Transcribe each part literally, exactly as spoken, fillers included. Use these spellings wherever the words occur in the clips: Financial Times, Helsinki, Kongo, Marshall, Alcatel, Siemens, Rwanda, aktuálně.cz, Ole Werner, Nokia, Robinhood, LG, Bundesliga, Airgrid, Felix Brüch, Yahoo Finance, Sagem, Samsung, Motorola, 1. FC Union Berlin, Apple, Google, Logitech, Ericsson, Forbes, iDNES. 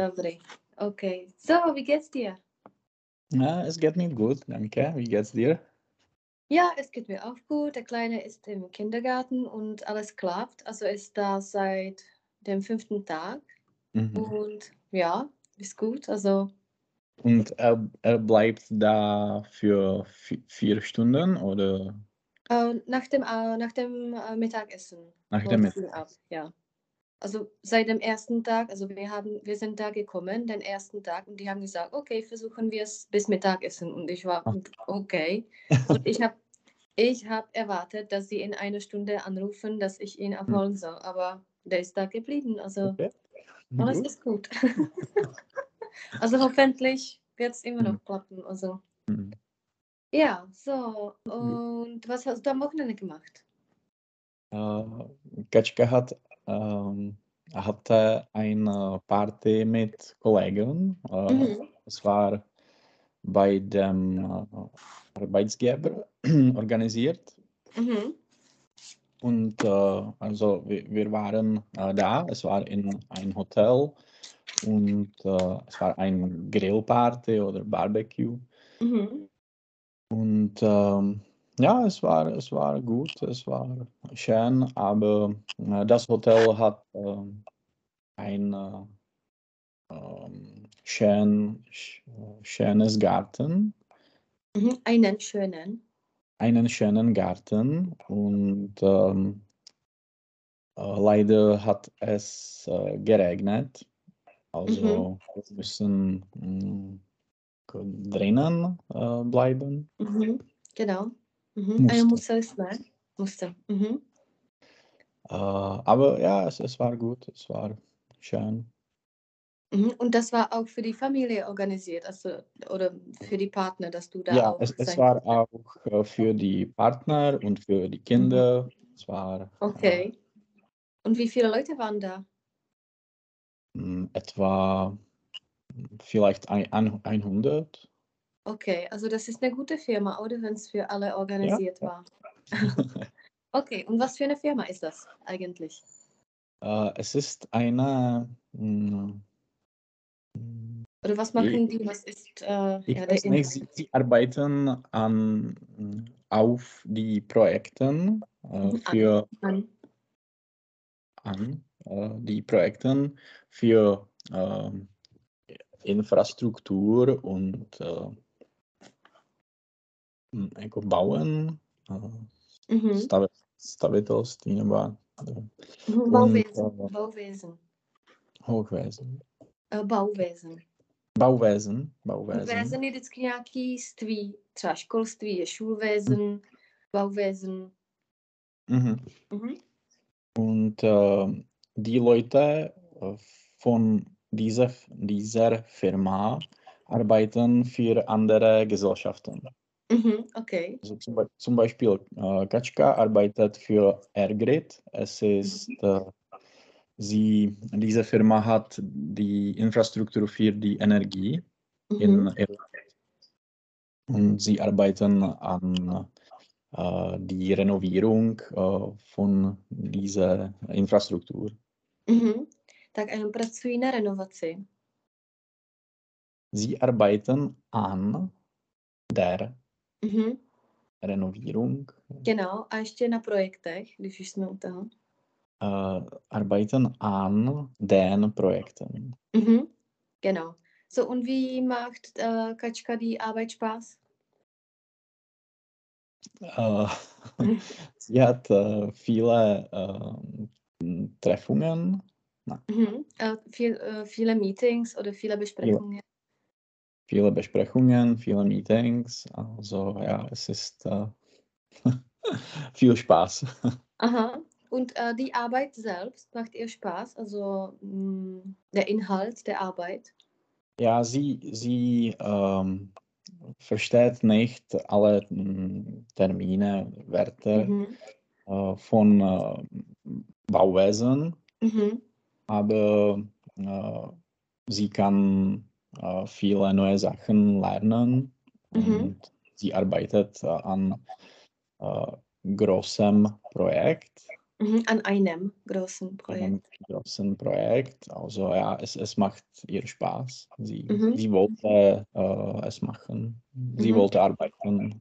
Dobry. Okay. So, wie geht's dir? Ja, es geht mir gut, danke. Wie geht's dir? Ja, es geht mir auch gut. Der Kleine ist im Kindergarten und alles klappt. Also ist da seit dem fünften Tag. Mhm. Und ja, ist gut. Also. Und er, er bleibt da für vier Stunden oder? Nach dem, nach dem Mittagessen. Nach dem Mittagessen. Ja. Also seit dem ersten Tag, also wir haben, wir sind da gekommen, den ersten Tag, und die haben gesagt, okay, versuchen wir es bis Mittagessen. Und ich war, okay. Und ich habe ich hab erwartet, dass sie in einer Stunde anrufen, dass ich ihn abholen soll. Aber der ist da geblieben. Also okay. Alles gut. Ist gut. Also hoffentlich wird es immer noch klappen. Also. Ja, so. Und was hast du am Wochenende gemacht? Uh, Katschka hat... Ähm, hatte eine Party mit Kollegen. Äh, mhm. Es war bei dem äh, Arbeitsgeber organisiert. Mhm. Und äh, also wir, wir waren äh, da. Es war in ein Hotel und äh, es war eine Grillparty oder Barbecue. Mhm. Und ähm, ja, es war, es war gut, es war schön, aber äh, das Hotel hat äh, ein äh, schön, sch, schönes Garten. Mhm, einen schönen. Einen schönen Garten und ähm, äh, leider hat es äh, geregnet. Also mhm. wir müssen mh, drinnen äh, bleiben. Mhm, genau. Mhm. Musste. Musste es sein. Musste. Mhm. Äh, aber ja, es, es war gut, es war schön. Mhm. Und das war auch für die Familie organisiert, also oder für die Partner, dass du da ja, auch. Ja, es, es war auch für die Partner und für die Kinder. Mhm. Es war. Okay. Äh, und wie viele Leute waren da? Etwa vielleicht hundert. Okay, also das ist eine gute Firma, oder wenn es für alle organisiert ja. war. Okay, und was für eine Firma ist das eigentlich? Uh, es ist eine... Mh, oder was machen ich, die? Was ist, uh, ich ja, weiß nicht, sie, sie arbeiten an, auf die Projekten uh, für... An, an uh, die Projekten für uh, Infrastruktur und... Uh, Bauen, mhm. Stav- Stavitos, Dienebahn. Bauwesen. Und, äh, Bauwesen. Hochwesen. Äh, Bauwesen. Bauwesen. Bauwesen. Wesen je vždycky nějaký ství, třeba školství je Schulwesen, mhm. Bauwesen. Mhm. Mhm. Und äh, die Leute von dieser, dieser Firma arbeiten für andere Gesellschaften. Okay. Also zum, Be- zum Beispiel äh, Katschka arbeitet für Airgrid. Es ist, äh, sie, diese Firma hat die Infrastruktur für die Energie mhm. in Irland. Und sie arbeiten an äh, die Renovierung äh, von dieser Infrastruktur. Mhm. Tak a pracují na renovaci. Sie arbeiten an der Mhm. Renovierung. Genau, a ještě na projektech, když už jsme u toho. Uh, arbeiten an den Projekten. Mhm. Genau. So, und wie macht uh, Katschka die Arbeit Spaß? Uh, sie hat uh, viele uh, Treffungen. Mhm. Uh, viel, uh, viele Meetings oder viele Besprechungen. Ja. Viele Besprechungen, viele Meetings, also ja, es ist äh, viel Spaß. Aha, und äh, die Arbeit selbst macht ihr Spaß, also mh, der Inhalt der Arbeit? Ja, sie, sie ähm, versteht nicht alle mh, Termine, Werte mhm. äh, von äh, Bauwesen, mhm. aber äh, sie kann viele neue Sachen lernen und mhm. sie arbeitet an äh, großem Projekt Mhm, an einem großen An einem Projekt. großen Projekt. Also ja, es, es macht ihr Spaß. Sie, Mhm. sie wollte äh, es machen. Sie Mhm. wollte arbeiten.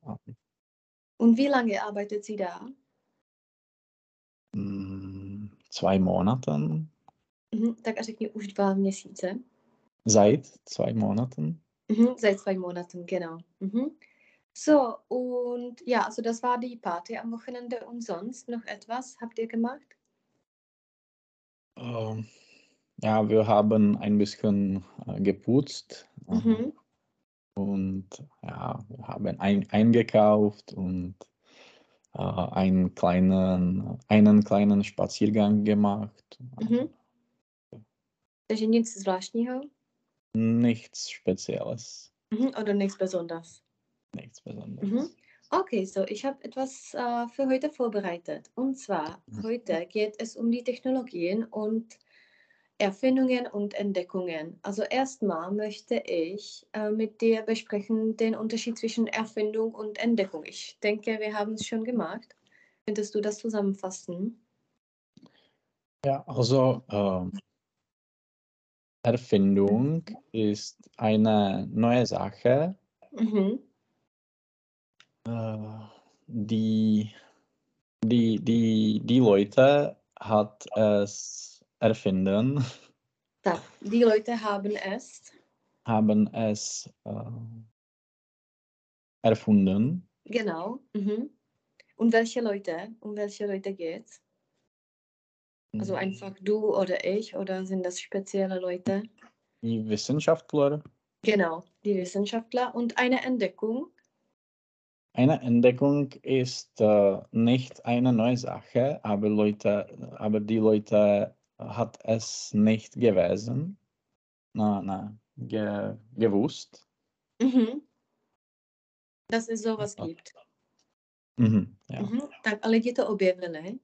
Und wie lange arbeitet sie da? Mm, Zwei Monaten. Mhm, tak a řekni už dva měsíce. Seit zwei Monaten. Mhm, seit zwei Monaten, genau. Mhm. So, und ja, also das war die Party am Wochenende und sonst noch etwas habt ihr gemacht? Ähm, Ja, wir haben ein bisschen äh, geputzt äh, Mhm. und ja, wir haben ein, eingekauft und äh, einen kleinen, einen kleinen Spaziergang gemacht. Mhm. Takže nic zvláštního? Nichts Spezielles, Mhm. Oder nichts Besonderes? nichts Mhm. Besonderes. Okay, so ich habe etwas äh, für heute vorbereitet. Und zwar, Mhm. heute geht es um die Technologien und Erfindungen und Entdeckungen. Also erstmal möchte ich äh, mit dir besprechen den Unterschied zwischen Erfindung und Entdeckung. Ich denke, wir haben es schon gemacht. Könntest du das zusammenfassen? Ja, also ähm, Erfindung ist eine neue Sache, Mhm. äh, die, die, die, die Leute hat es erfinden, Tak, die Leute haben es. haben es äh, erfunden. Genau. Mhm. Und welche Leute? Um welche Leute geht's? Also einfach du oder ich oder sind das spezielle Leute? Die Wissenschaftler. Genau, die Wissenschaftler und eine Entdeckung. Eine Entdeckung ist äh, nicht eine neue Sache, aber, Leute, aber die Leute hat es nicht gewesen, na, na, ge, gewusst. Mhm. Dass es sowas gibt. Mhm, ja. Mhm. Tak, ale lidi to objevili.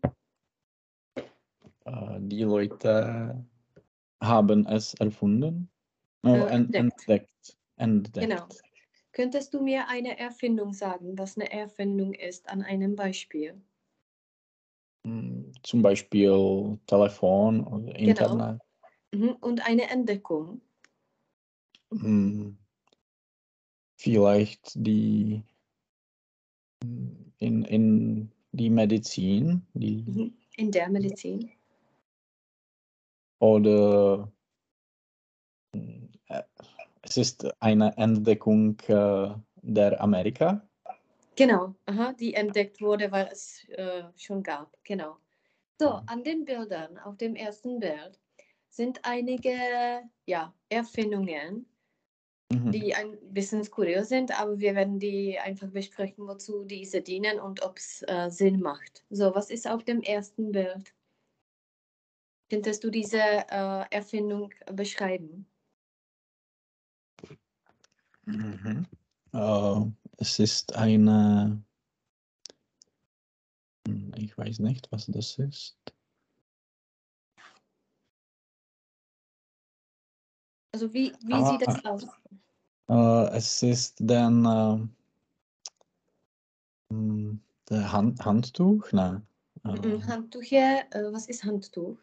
Äh, die Leute haben es erfunden, oh, Äh, en, entdeckt. entdeckt, Genau. entdeckt. Könntest du mir eine Erfindung sagen, was eine Erfindung ist, an einem Beispiel? Mm, Zum Beispiel Telefon oder Genau. Internet. Mhm. Und eine Entdeckung. Mm, Vielleicht die in, in die Medizin, die Mhm. In der Medizin. oder äh, es ist eine Entdeckung äh, der Amerika. Genau, aha, die entdeckt wurde, weil es äh, schon gab. Genau. So, Mhm. an den Bildern, auf dem ersten Bild, sind einige ja, Erfindungen, Mhm. die ein bisschen skurril sind, aber wir werden die einfach besprechen, wozu diese dienen und ob es äh, Sinn macht. So, was ist auf dem ersten Bild? Könntest du diese äh, Erfindung beschreiben? Mhm. Äh, Es ist eine, hm, ich weiß nicht, was das ist. Also, wie, wie sieht Ah, das aus? äh, es ist dann äh, hm, der Hand, Handtuch, ne? Mm, Äh, Handtücher, äh, was ist Handtuch?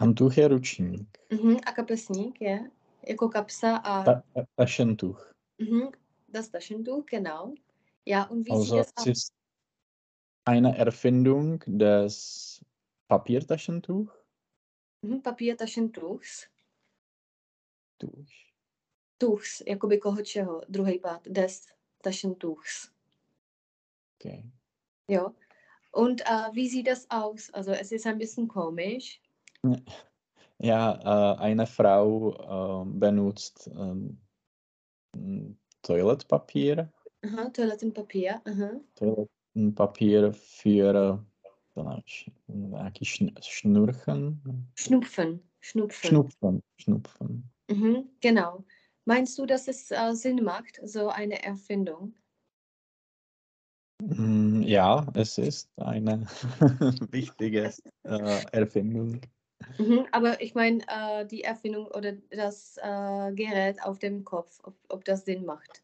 Handtuch, je ručník, Mhm, a kapesník je jako kapsa a Ta- ta- Taschentuch. Mhm, das Taschentuch, genau. Ja, und wie sieht Also das es aus? ist eine Erfindung des Papiertaschentuch. Mhm, Papiertaschentuchs. Tuch. Tuchs, jakoby koho čeho, druhý pád, des Taschentuchs. Okay. Ja. Und äh, wie sieht das aus? Also es ist ein bisschen komisch. Ja, äh, eine Frau äh, benutzt ähm, m, Toilettpapier, Aha, Toilettenpapier. Aha. Toilettenpapier für äh, sch- nějaký schn- Schnürchen, Schnupfen, Schnupfen. Schnupfen, Schnupfen. Mhm, genau. Meinst du, dass es äh, Sinn macht, so eine Erfindung? Mm, Ja, es ist eine wichtige äh, Erfindung. Mhm, aber ich meine, äh, die Erfindung oder das äh, Gerät auf dem Kopf, ob, ob das Sinn macht.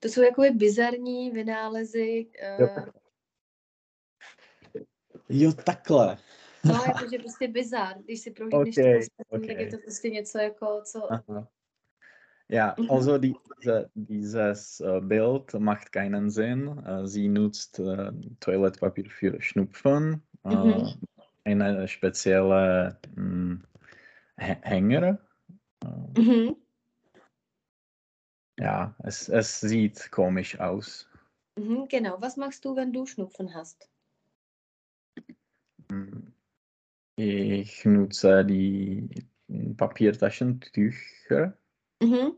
To jsou jakoby bizarní vynálezy. Jo, takhle. Jo, takhle. No, jakože prostě bizar. Když si prohlídneš okay, to, okay. tak je to prostě něco jako, co... Aha. Ja, also die, diese, dieses Bild macht keinen Sinn. Sie nutzt äh, Toilettpapier für Schnupfen, mhm. äh, eine spezielle mh, Hänger. Mhm. Ja, es, es sieht komisch aus. Mhm, genau. Was machst du, wenn du Schnupfen hast? Ich nutze die Papiertaschentücher. Mhm,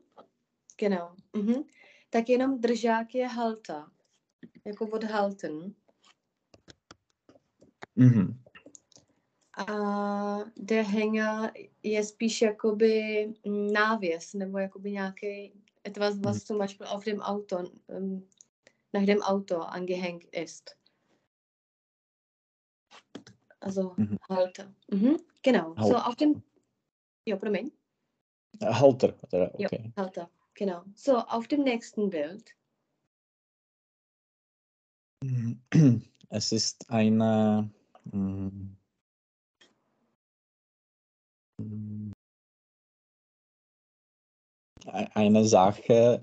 genau. Mhm. Tak jenom držák je halta. Jako od halten. Mhm. A der Hänger je spíš jakoby návěs, nebo jakoby nějaký etwas, was mhm. zum Beispiel auf dem Auto, nach dem Auto angehängt ist. Also mhm. halter. Mhm, genau. Halter. So auf dem... Jo, promiň. Halter, oder? Okay. Ja, Halter, genau. So, auf dem nächsten Bild. Es ist eine... eine Sache,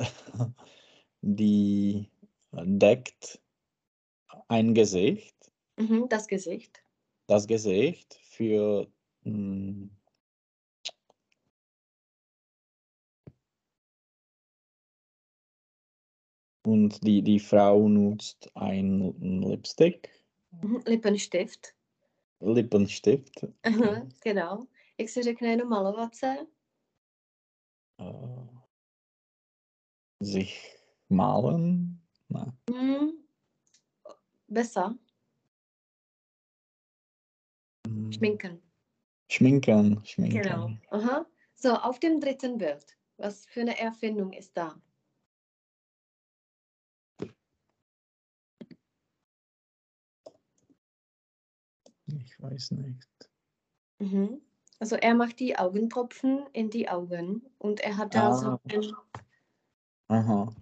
die deckt ein Gesicht. Das Gesicht. Das Gesicht für... Und die, die Frau nutzt einen Lipstick. Lippenstift. Lippenstift. Aha, genau. Jak se řekne jenom malovat se? Uh, sich malen? Ne. Mm, besser. Mm. Schminken. Schminken, schminken. Genau. Aha. So, auf dem dritten Bild. Was für eine Erfindung ist da? Ich weiß nicht. Mhm. Also er macht die Augentropfen in die Augen und er hat da ah. so ein... Aha.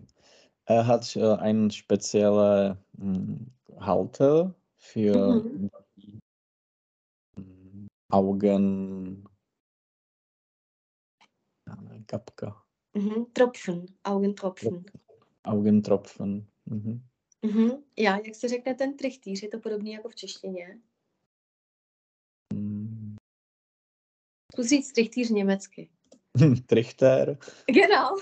Er hat äh, einen speziellen mh, Halter für mhm. die mh, Augen... Kapka. Mhm. Tropfen, Augentropfen. Augentropfen. Mhm. Mhm. Ja, jak se řekne ten trichtýř, je to podobný jako v češtině. Zkus říct trichtýř německy. Trichter. Genau.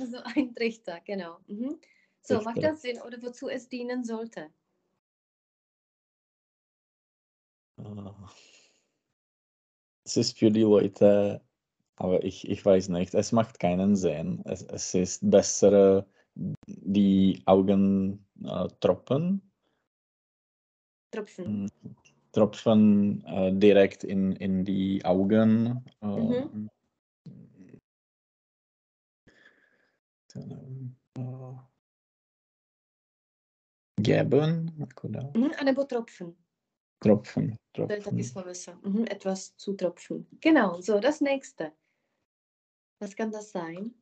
So ein Trichter, genau. Mhm. So, Trichter. Macht das Sinn oder wozu es dienen sollte? Es ist für die Leute, aber ich, ich weiß nicht, es macht keinen Sinn. Es, es ist besser, die Augen äh, tropfen. Tropfen. Mhm. Tropfen äh, direkt in, in die Augen. Äh, mhm. äh, geben, oder? Mhm, anebo Tropfen. Tropfen. Tropfen. Mhm, etwas zu tropfen. Genau, so, das nächste. Was kann das sein?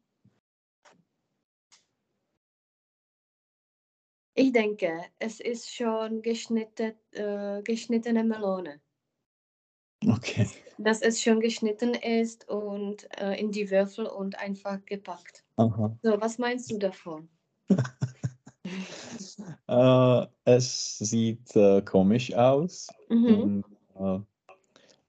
Ich denke, es ist schon geschnitten, äh, geschnittene Melone. Okay. Dass es schon geschnitten ist und äh, in die Würfel und einfach gepackt. Aha. So, was meinst du davon? äh, es sieht äh, komisch aus. Mhm. Und, äh,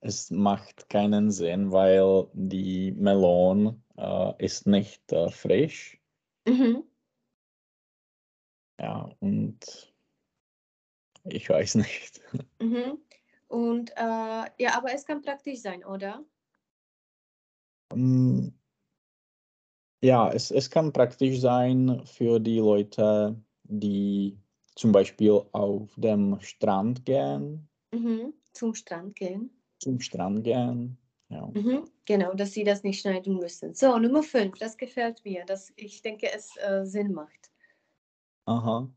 es macht keinen Sinn, weil die Melone äh, ist nicht äh, frisch. Mhm. Ja, und ich weiß nicht. Mhm. Und äh, ja, aber es kann praktisch sein, oder? Ja, es, es kann praktisch sein für die Leute, die zum Beispiel auf dem Strand gehen. Mhm. Zum Strand gehen. Zum Strand gehen, ja. Mhm. Genau, dass sie das nicht schneiden müssen. So, Nummer fünf, das gefällt mir, dass ich denke, es äh, Sinn macht. Aha,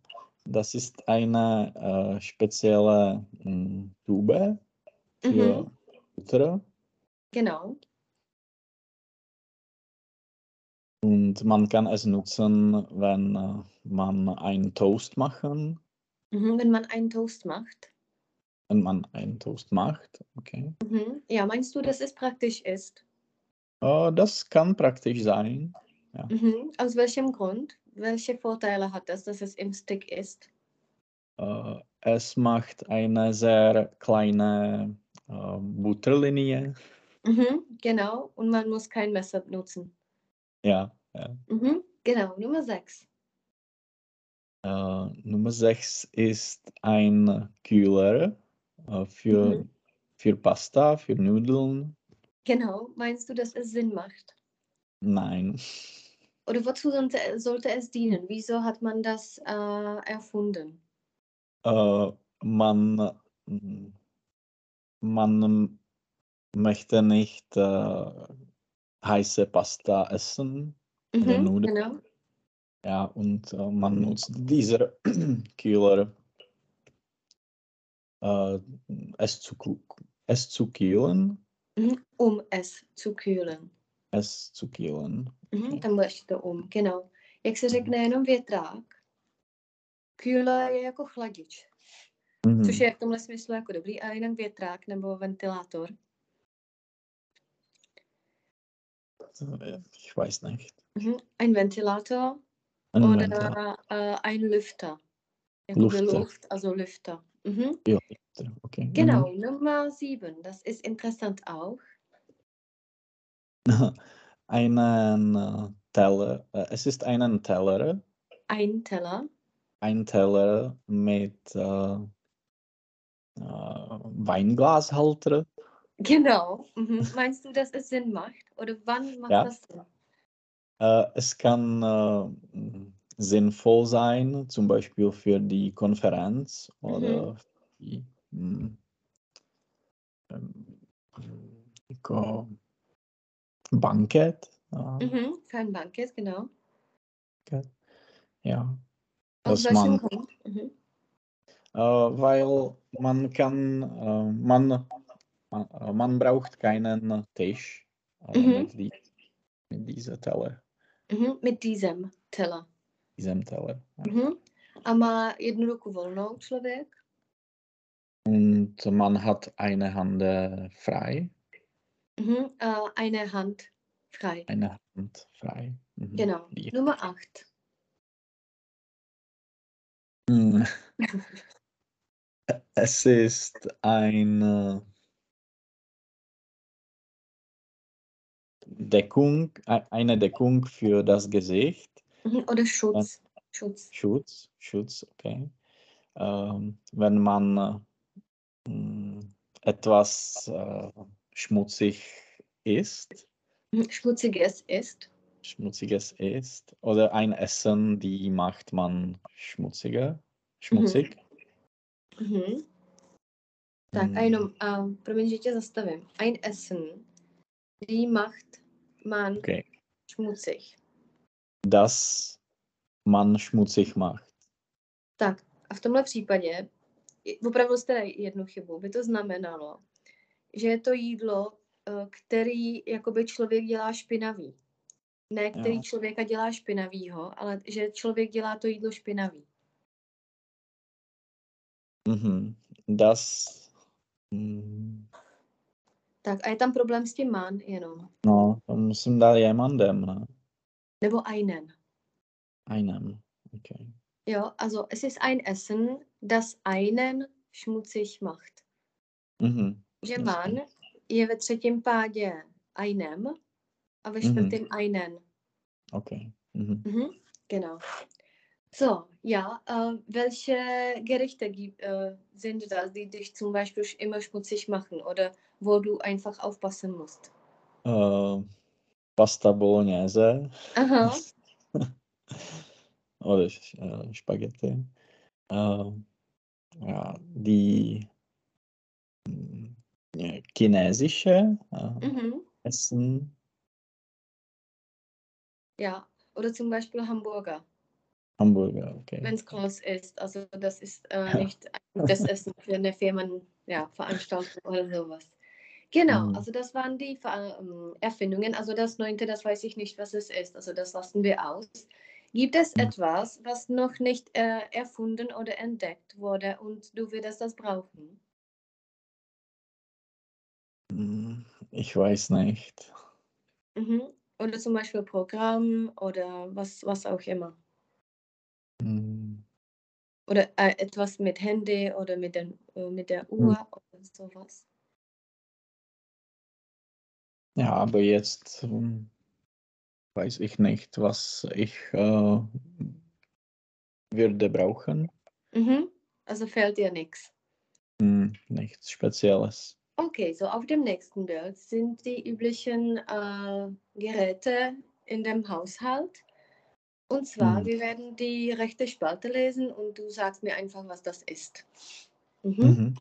das ist eine äh, spezielle mh, Tube für Filter. Mhm. Genau. Und man kann es nutzen, wenn man einen Toast machen. Mhm, wenn man einen Toast macht. Wenn man einen Toast macht, okay. Mhm. Ja, meinst du, dass es praktisch ist? Oh, das kann praktisch sein, ja. Mhm. Aus welchem Grund? Welche Vorteile hat das, dass es im Stick ist? Uh, es macht eine sehr kleine uh, Butterlinie. Mhm, genau, und man muss kein Messer benutzen. Ja, ja. Mhm, genau, Nummer sechs. Uh, Nummer sechs ist ein Kühler uh, für, mhm. für Pasta, für Nudeln. Genau, meinst du, dass es Sinn macht? Nein. Oder wozu sollte es dienen? Wieso hat man das äh, erfunden? Uh, man, man möchte nicht äh, heiße Pasta essen. Mhm, nur, genau. Ja, und äh, man nutzt diesen Kühler, äh, es, zu, es zu kühlen. Um es zu kühlen. Es zu kühlen. Mhm, tam ještě to um, genau. Jak se řekne jenom větrák, kühler je jako chladič, mm-hmm. což je v tomhle smyslu jako dobrý, a jinak větrák nebo ventilátor. Ich weiß nicht. Mhm, ein Ventilator ein oder Ventilator. Äh, ein Lüfter. Jako Lüfter. Luft, also Lüfter. Mhm. Ja, okay. Genau, mhm. Nummer sieben, das ist interessant auch. Einen Teller, es ist einen Teller. Ein Teller. Ein Teller mit äh, äh, Weinglashalter. Genau. Mhm. Meinst du, dass es Sinn macht? Oder wann macht ja. das Sinn? Äh, es kann äh, sinnvoll sein, zum Beispiel für die Konferenz oder mhm. die, mh, ähm, ko- Bankett. Äh, mhm, für ein Bankett, genau. Okay. Ja. Aus welchem Grund? Mhm. Äh, weil man kann, äh, man, man, man braucht keinen Tisch äh, mhm. mit, die, mit diesem Teller. Mhm, mit diesem Teller. Diesem Teller. Ja. Mhm. A má jednu ruku volnou člověk? Und man hat eine Hand frei. Mhm, äh, eine Hand frei. Eine Hand frei. Mhm. Genau. Die. Nummer acht. Mhm. Es ist eine Deckung, eine Deckung für das Gesicht. Mhm, oder Schutz. Äh, Schutz. Schutz, Schutz, okay. Ähm, wenn man äh, etwas äh, schmutzig ist. Schmutziges ist. Schmutziges ist. Oder ein Essen, die macht man schmutziger. Schmutzig. Mhm. Mhm. Tak a jenom, uh, promiň, že tě zastavím. Ein Essen, die macht man okay. schmutzig. Das man schmutzig macht. Tak a v tomhle případě, opravdu jste jednu chybu, by to znamenalo, že je to jídlo, který jakoby člověk dělá špinavý. Ne, který člověka dělá špinavýho, ale že člověk dělá to jídlo špinavý. Mhm. Das... Mm. Tak a je tam problém s tím man jenom. No, to musím dát jemandem, ne? Nebo einen. Einen, okay. Jo, also es ist ein Essen, das einen schmutzig macht. Mhm. Že man je ve třetím pádě einem a ve čtvrtém mm-hmm. einen. Okay. Mm-hmm. Mhm, genau. So, ja, äh, welche Gerichte äh, sind das, die dich zum Beispiel immer schmutzig machen oder wo du einfach aufpassen musst? Äh, Pasta Bolognese. Aha. Oder äh, Spaghetti. Äh, ja, die chinesische äh, mhm. Essen. Ja, oder zum Beispiel Hamburger. Hamburger, okay. Wenn es groß ist, also das ist äh, nicht das Essen für eine Firmenveranstaltung ja, oder sowas. Genau, also das waren die ähm, Erfindungen. Also das neunte, das weiß ich nicht, was es ist. Also das lassen wir aus. Gibt es etwas, was noch nicht äh, erfunden oder entdeckt wurde und du würdest das brauchen? Ich weiß nicht. Mhm. Oder zum Beispiel Programm oder was, was auch immer. Mhm. Oder äh, etwas mit Handy oder mit, den, äh, mit der Uhr mhm. oder sowas. Ja, aber jetzt ähm, weiß ich nicht, was ich äh, würde brauchen. Mhm. Also fällt dir nichts? Hm, nichts Spezielles. Okay, so auf dem nächsten Bild sind die üblichen äh, Geräte in dem Haushalt. Und zwar, hm. wir werden die rechte Spalte lesen und du sagst mir einfach, was das ist. Mhm. Mhm.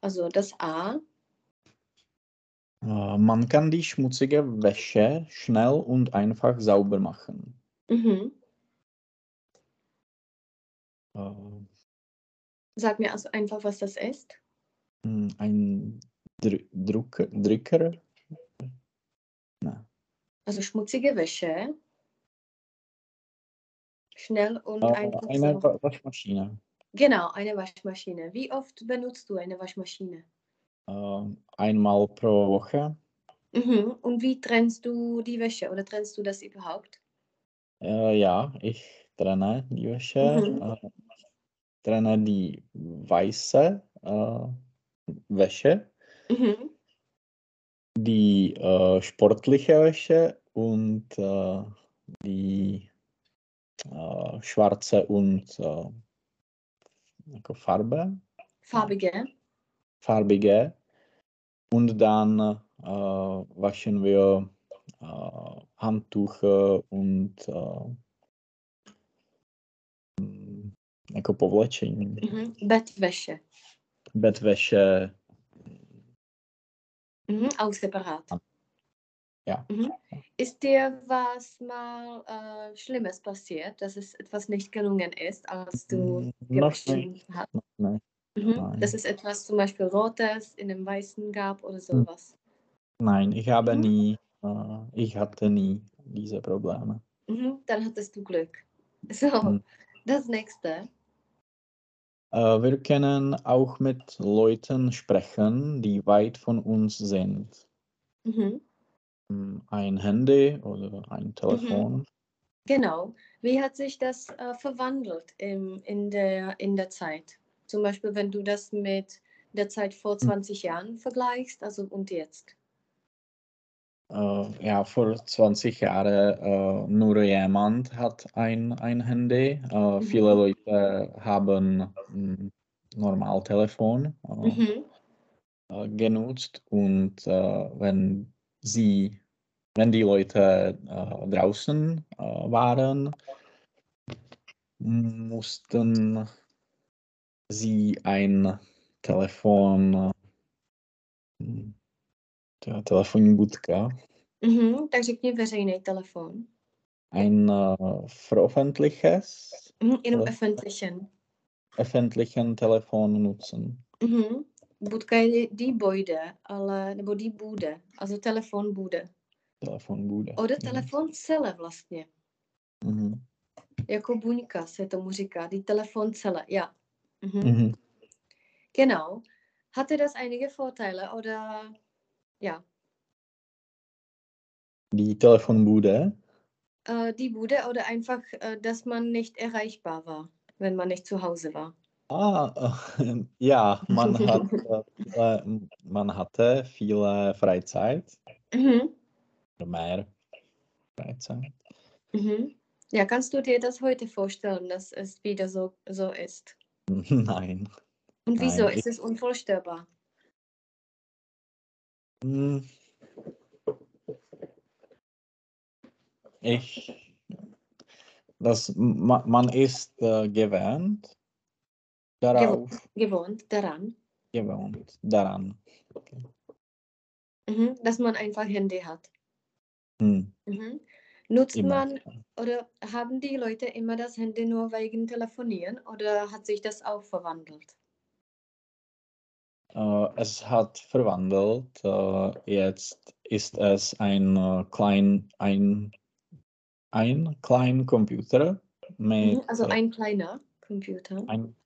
Also das A. Man kann die schmutzige Wäsche schnell und einfach sauber machen. Mhm. Uh, Sag mir also einfach, was das ist. Ein Dr- Drucker. Drucker? Na. Also schmutzige Wäsche. Schnell und uh, einfach. Eine sauber. Waschmaschine. Genau, eine Waschmaschine. Wie oft benutzt du eine Waschmaschine? Uh, einmal pro Woche. Mhm. Und wie trennst du die Wäsche oder trennst du das überhaupt? Uh, ja, ich trenne die Wäsche. Mhm. Uh, trenne die weiße uh, Wäsche, mhm. die uh, sportliche Wäsche und uh, die uh, schwarze und uh, Farbe. Farbige. Farbige und dann äh, waschen wir äh, Handtücher und äh, Powlečení. Mhm. Bettwäsche. Bettwäsche. Mhm, auch separat. Ja. Mhm. Ist dir was mal äh, Schlimmes passiert, dass es etwas nicht gelungen ist, als du gewaschen hast? Nein. Mhm. Dass es etwas zum Beispiel Rotes in dem Weißen gab oder sowas? Nein, ich habe nie, äh, ich hatte nie diese Probleme. Mhm, dann hattest du Glück. So, mhm. das nächste. Äh, wir können auch mit Leuten sprechen, die weit von uns sind. Mhm. Ein Handy oder ein Telefon. Mhm. Genau. Wie hat sich das äh, verwandelt im, in der, in der Zeit? Zum Beispiel, wenn du das mit der Zeit vor zwanzig mhm. Jahren vergleichst, also und jetzt? Uh, ja, vor zwanzig Jahren uh, nur jemand hat ein, ein Handy. Uh, mhm. Viele Leute haben ein Normaltelefon uh, mhm. uh, genutzt. Und uh, wenn, sie, wenn die Leute uh, draußen uh, waren, mussten sie ein Telefon, teda telefonní budka. Mhm, takže k ní veřejný telefon. Ein uh, veröffentliches. Mhm, in einem öffentlichen. Öffentlichen Telefon nutzen. Mhm. Budka je die Bude, ale, nebo die Bude, also Telefon Bude. Telefon Bude. Oder Telefonzelle vlastně. Mhm. Jako buňka se tomu říká, die Telefonzelle, ja. Mhm. Mhm. Genau. Hatte das einige Vorteile oder ja? Die Telefonbude? Äh, die Bude oder einfach, äh, dass man nicht erreichbar war, wenn man nicht zu Hause war. Ah, äh, ja, man, hat, äh, man hatte viele Freizeit. Mhm. Oder mehr Freizeit. Mhm. Ja, kannst du dir das heute vorstellen, dass es wieder so, so ist? Nein. Und wieso Nein. ist es unvorstellbar? Ich, das, man ist äh, gewöhnt darauf. Gewohnt daran. Gewohnt daran. Okay. Mhm, dass man einfach Handy hat. Hm. Mhm. Nutzt immer. Man oder haben die Leute immer das Handy nur wegen Telefonieren oder hat sich das auch verwandelt? Uh, es hat verwandelt. Uh, jetzt ist es ein, uh, klein, ein, ein kleiner Computer. Mit, also ein kleiner Computer. Ein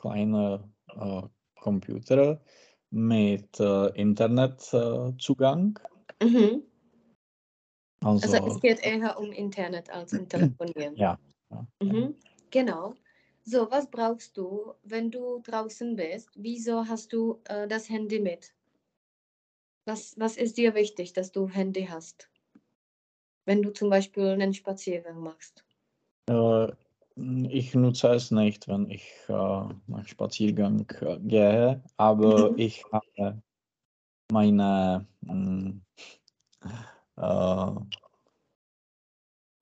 kleiner uh, Computer mit uh, Internetzugang. Uh, mhm. also, also es geht eher um Internet als um Telefonieren. Ja. ja. Mhm. Genau. So, was brauchst du, wenn du draußen bist? Wieso hast du äh, das Handy mit? Was, was ist dir wichtig, dass du Handy hast, wenn du zum Beispiel einen Spaziergang machst? Äh, ich nutze es nicht, wenn ich äh, einen Spaziergang äh, gehe, aber ich habe meine äh, äh,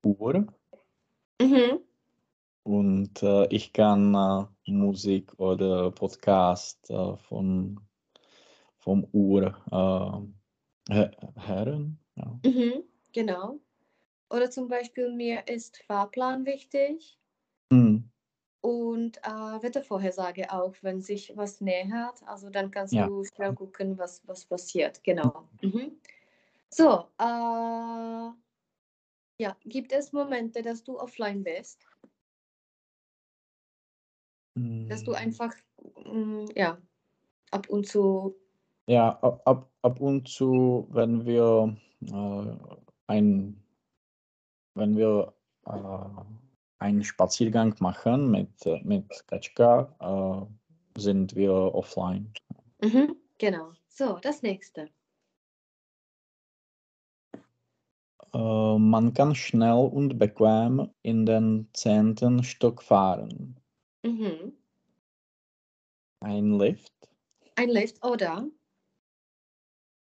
Uhr. Mhm. Und äh, ich kann äh, Musik oder Podcast äh, von, vom Uhr äh, hören. Ja. Mhm, genau. Oder zum Beispiel, mir ist Fahrplan wichtig. Mhm. Und äh, Wettervorhersage auch, wenn sich was nähert. Also dann kannst ja. du schnell gucken, was, was passiert. Genau. Mhm. So, äh, ja, gibt es Momente, dass du offline bist? Dass du einfach, ja, ab und zu... Ja, ab, ab, ab und zu, wenn wir äh, ein, wenn wir äh, einen Spaziergang machen mit, mit Kaczka, äh, sind wir offline. Mhm, genau. So, das nächste. Äh, man kann schnell und bequem in den zehnten Stock fahren. Mhm. Ein Lift. Ein Lift oder?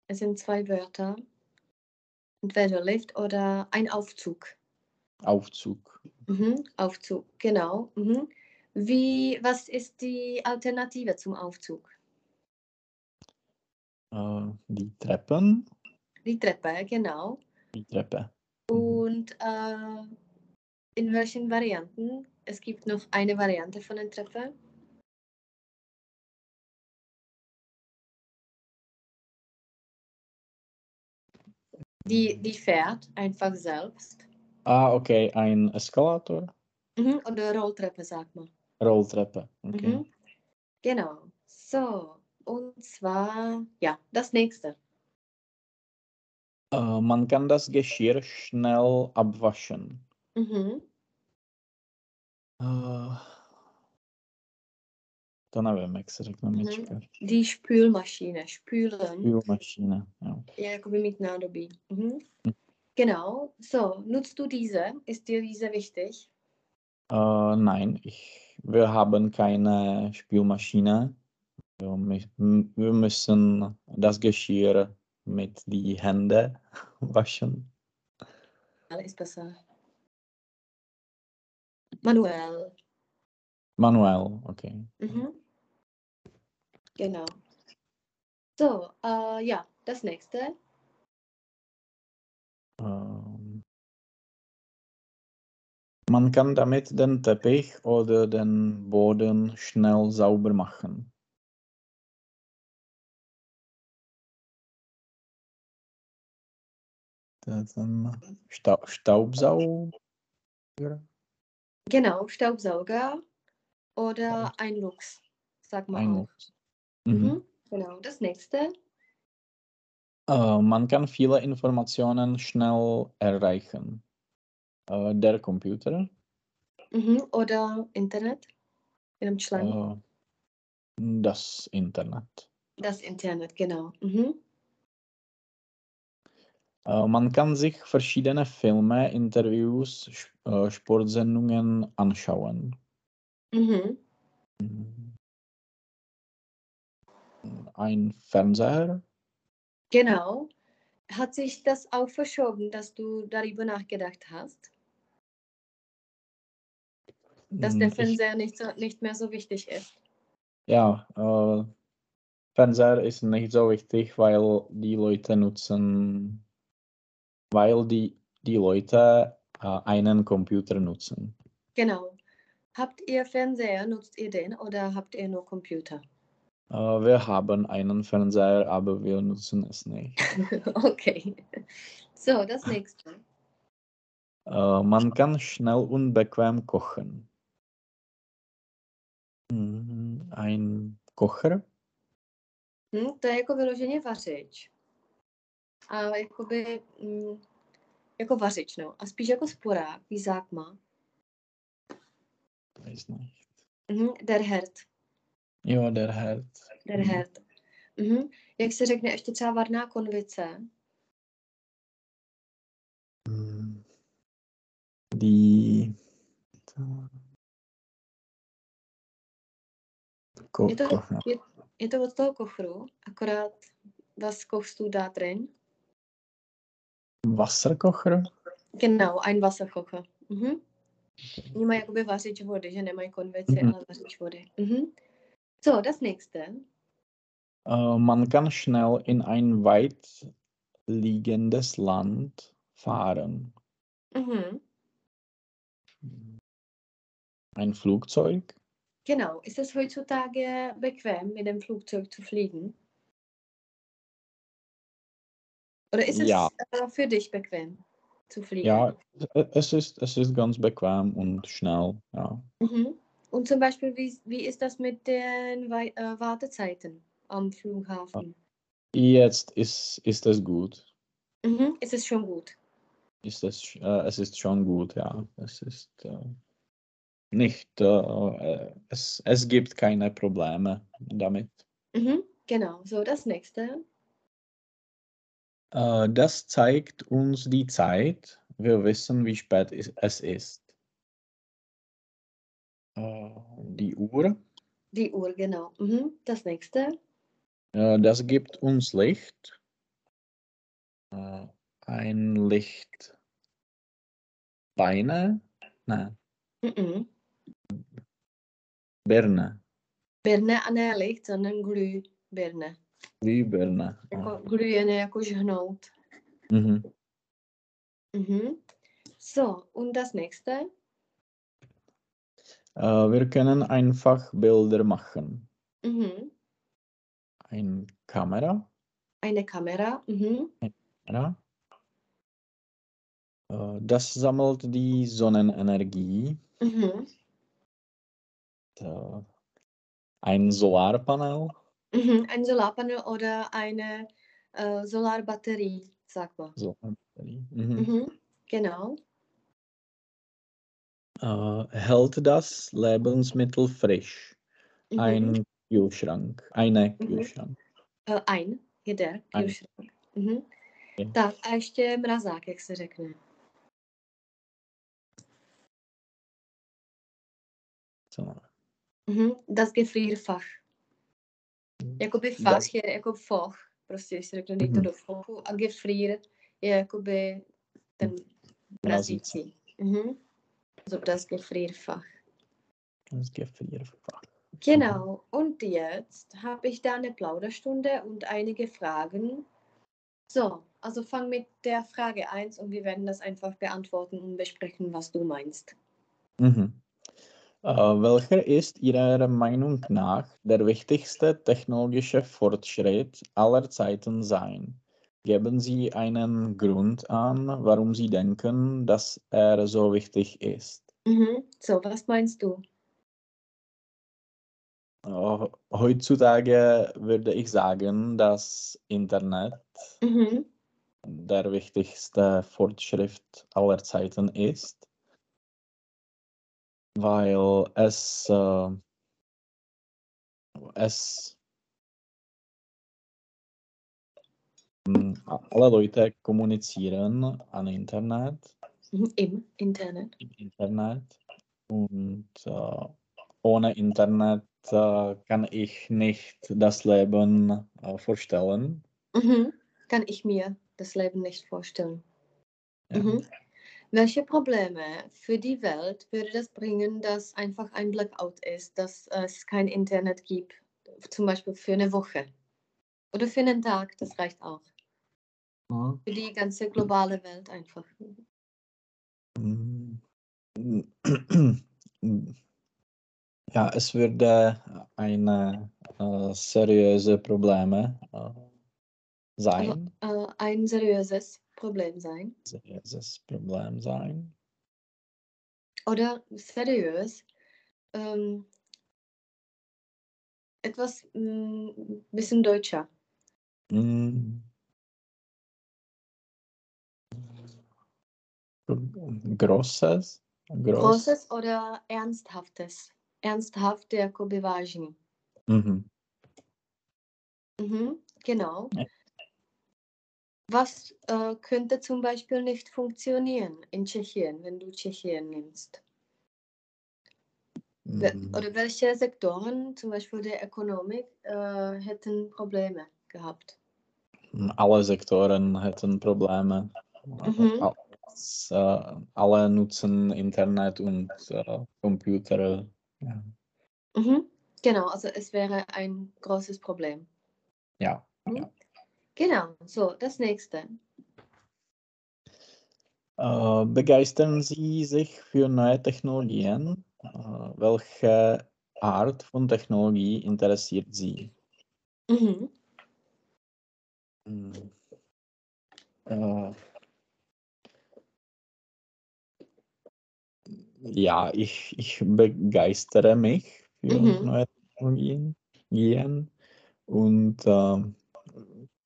Es sind zwei Wörter. Entweder Lift oder ein Aufzug. Aufzug. Mhm. Aufzug, genau. Mhm. Wie, was ist die Alternative zum Aufzug? Äh, die Treppen. Die Treppe, genau. Die Treppe. Mhm. Und äh, in welchen Varianten? Es gibt noch eine Variante von der Treppe. Die, die fährt einfach selbst. Ah, okay, ein Eskalator. Mhm, oder Rolltreppe, sag mal. Rolltreppe, okay. Mhm. Genau, so, und zwar, ja, das nächste. Äh, man kann das Geschirr schnell abwaschen. Mhm. Dann habe ich mexikanischen Mischka. Die Spülmaschine, spülen. Spülmaschine, ja. Ja, ich mit Nadobi. Mhm. Mhm. Genau. So, nutzt du diese? Ist dir diese wichtig? Uh, nein, ich, wir haben keine Spülmaschine. Wir, wir müssen das Geschirr mit den Händen waschen. Alles ist besser. Manuel. Manuel, okay. Mhm. Genau. So, äh, ja, das nächste. Ähm, man kann damit den Teppich oder den Boden schnell sauber machen. Das Staub, Staubsauger. Genau, Staubsauger oder ein Lux, sag mal ein auch. Lux. Mhm. Mhm, genau, das nächste. Äh, man kann viele Informationen schnell erreichen. Äh, der Computer. Mhm, oder Internet in einem Schlang. Äh, das Internet. Das Internet, genau. Mhm. Man kann sich verschiedene Filme, Interviews, Sportsendungen anschauen. Mhm. Ein Fernseher? Genau. Hat sich das auch verschoben, dass du darüber nachgedacht hast? Dass der Fernseher nicht, so, nicht mehr so wichtig ist? Ja, äh, Fernseher ist nicht so wichtig, weil die Leute nutzen... weil die, die Leute äh, einen Computer nutzen. Genau. Habt ihr Fernseher, nutzt ihr den oder habt ihr nur Computer? Uh, wir haben einen Fernseher, aber wir nutzen es nicht. Okay. So, das nächste. Uh, man kann schnell und bequem kochen. Mm, ein kocher? Hmm, to je jako vyloženě vařič. A jakoby, mm, jako vařič, no. A spíš jako sporák, vízák má. Weiß nicht. Mm, der Herd. Jo, der Herd. Der mhm. Herd. Mhm. Jak se řekne ještě třeba varná konvice? Mm. Die... Ko- je, to, je, je to od toho kochru, akorát das kochst du da drin. Wasserkocher? Genau, ein Wasserkocher. Mhm. Oni mají jakoby vařič vody, že nemají konvici, mhm. ale vařič vody. Mhm. So, das nächste. Uh, man kann schnell in ein weit liegendes Land fahren. Mhm. Ein Flugzeug? Genau. Ist es heutzutage bequem, mit dem Flugzeug zu fliegen? Oder ist es ja. für dich bequem zu fliegen? Ja, es ist, es ist ganz bequem und schnell. Ja. Mhm. Und zum Beispiel, wie, wie ist das mit den We- äh, Wartezeiten am Flughafen? Jetzt ist, ist es gut. Mhm, ist es schon gut? Ist es, äh, es ist schon gut, ja. Es ist äh, nicht, äh, es, es gibt keine Probleme damit. Mhm, genau, so das nächste. Äh, das zeigt uns die Zeit. Wir wissen, wie spät es ist. Die Uhr. Die Uhr, genau. Mhm. Das nächste. Das gibt uns Licht. Ein Licht. Beine? Nein. Mm-mm. Birne. Birne a ne Licht, sondern Glühbirne. Glühbirne. Jako glühne, jako žhnout. Mhm. Mhm. So, und das nächste? Uh, wir können einfach Bilder machen. Mhm. Eine Kamera. Eine Kamera. Mhm. Eine Kamera. Uh, das sammelt die Sonnenenergie. Mhm. Uh, ein Solarpanel. Mhm. Ein Solarpanel oder eine uh, Solarbatterie, sagt man. Solarbatterie. Mhm. Mhm. Genau. Uh, hält das Lebensmittel frisch? Mhm. Ein Kühlschrank. Eine Kühlschrank. Mhm. Uh, ein je der Kühlschrank. Mhm. Okay. Tak a ještě mrazák, jak se řekne. Co máme? Mhm. Das Gefrierfach. Jakoby fach das... je jako foch. Prostě, když se řekne, dej to mhm. do fochu. A gefrier je jakoby ten mrazící. Mhm. Also das Gefrierfach. Das Gefrierfach. Genau. Und jetzt habe ich da eine Plauderstunde und einige Fragen. So, also fang mit der Frage eins und wir werden das einfach beantworten und besprechen, was du meinst. Mhm. Äh, welcher ist Ihrer Meinung nach der wichtigste technologische Fortschritt aller Zeiten sein? Geben Sie einen Grund an, warum Sie denken, dass er so wichtig ist. Mhm. So, was meinst du? Heutzutage würde ich sagen, dass Internet mhm. der wichtigste Fortschritt aller Zeiten ist, weil es, äh, es alle Leute kommunizieren an Internet. Im Internet. Im Internet. Und äh, ohne Internet äh, kann ich nicht das Leben äh, vorstellen. Mhm. Kann ich mir das Leben nicht vorstellen. Ja. Mhm. Welche Probleme für die Welt würde das bringen, dass einfach ein Blackout ist, dass es kein Internet gibt, zum Beispiel für eine Woche oder für einen Tag, das reicht auch. Für die ganze globale Welt einfach. Ja, es würde eine äh, seriöse Probleme äh, sein. Also, äh, ein seriöses Problem sein. Seriöses Problem sein. Oder seriös. Ähm, etwas ein bisschen deutscher. Mm. Großes? Groß. Großes oder ernsthaftes. Ernsthafte jako vyvážení. Mhm. Mhm, genau. Was äh, könnte zum Beispiel nicht funktionieren in Tschechien, wenn du Tschechien nimmst? Mhm. Oder welche Sektoren, zum Beispiel der Ökonomik, äh, hätten Probleme gehabt? Alle Sektoren hätten Probleme. Mhm. Äh, alle nutzen Internet und äh, Computer. Ja. Mhm. Genau, also es wäre ein großes Problem. Ja. Mhm. Ja. Genau, so, das nächste. Äh, begeistern Sie sich für neue Technologien? Äh, welche Art von Technologie interessiert Sie? Mhm. Mhm. Äh, Ja, ich, ich begeistere mich für mhm. neue Technologien und äh,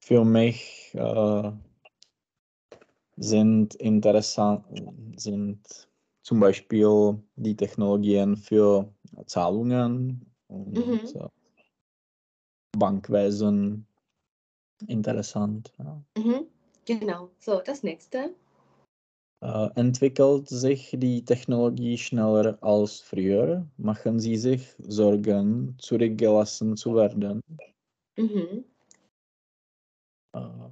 für mich äh, sind interessant sind zum Beispiel die Technologien für Zahlungen und mhm. äh, Bankwesen interessant. Ja. Mhm. Genau, so das nächste. Uh, entwickelt sich die Technologie schneller als früher? Machen Sie sich Sorgen, zurückgelassen zu werden? Mhm. Uh,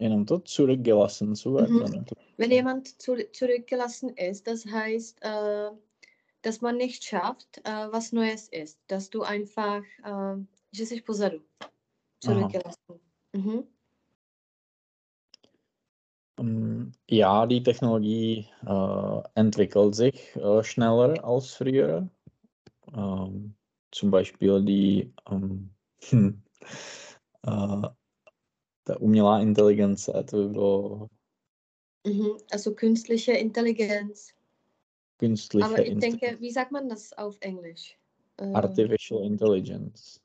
jenom to zurückgelassen zu werden. Mhm. Wenn jemand zu, zurückgelassen ist, das heißt, äh, dass man nicht schafft, äh, was Neues ist. Dass du einfach, äh, že jsi pozadu, zurückgelassen. Mhm. Ja, die Technologie äh, entwickelt sich äh, schneller als früher. Ähm, zum Beispiel die ähm, äh, der umělá Intelligenz. Mhm, also künstliche Intelligenz. Künstliche Aber ich Intelligenz. denke, wie sagt man das auf Englisch? Äh, Artificial Intelligence.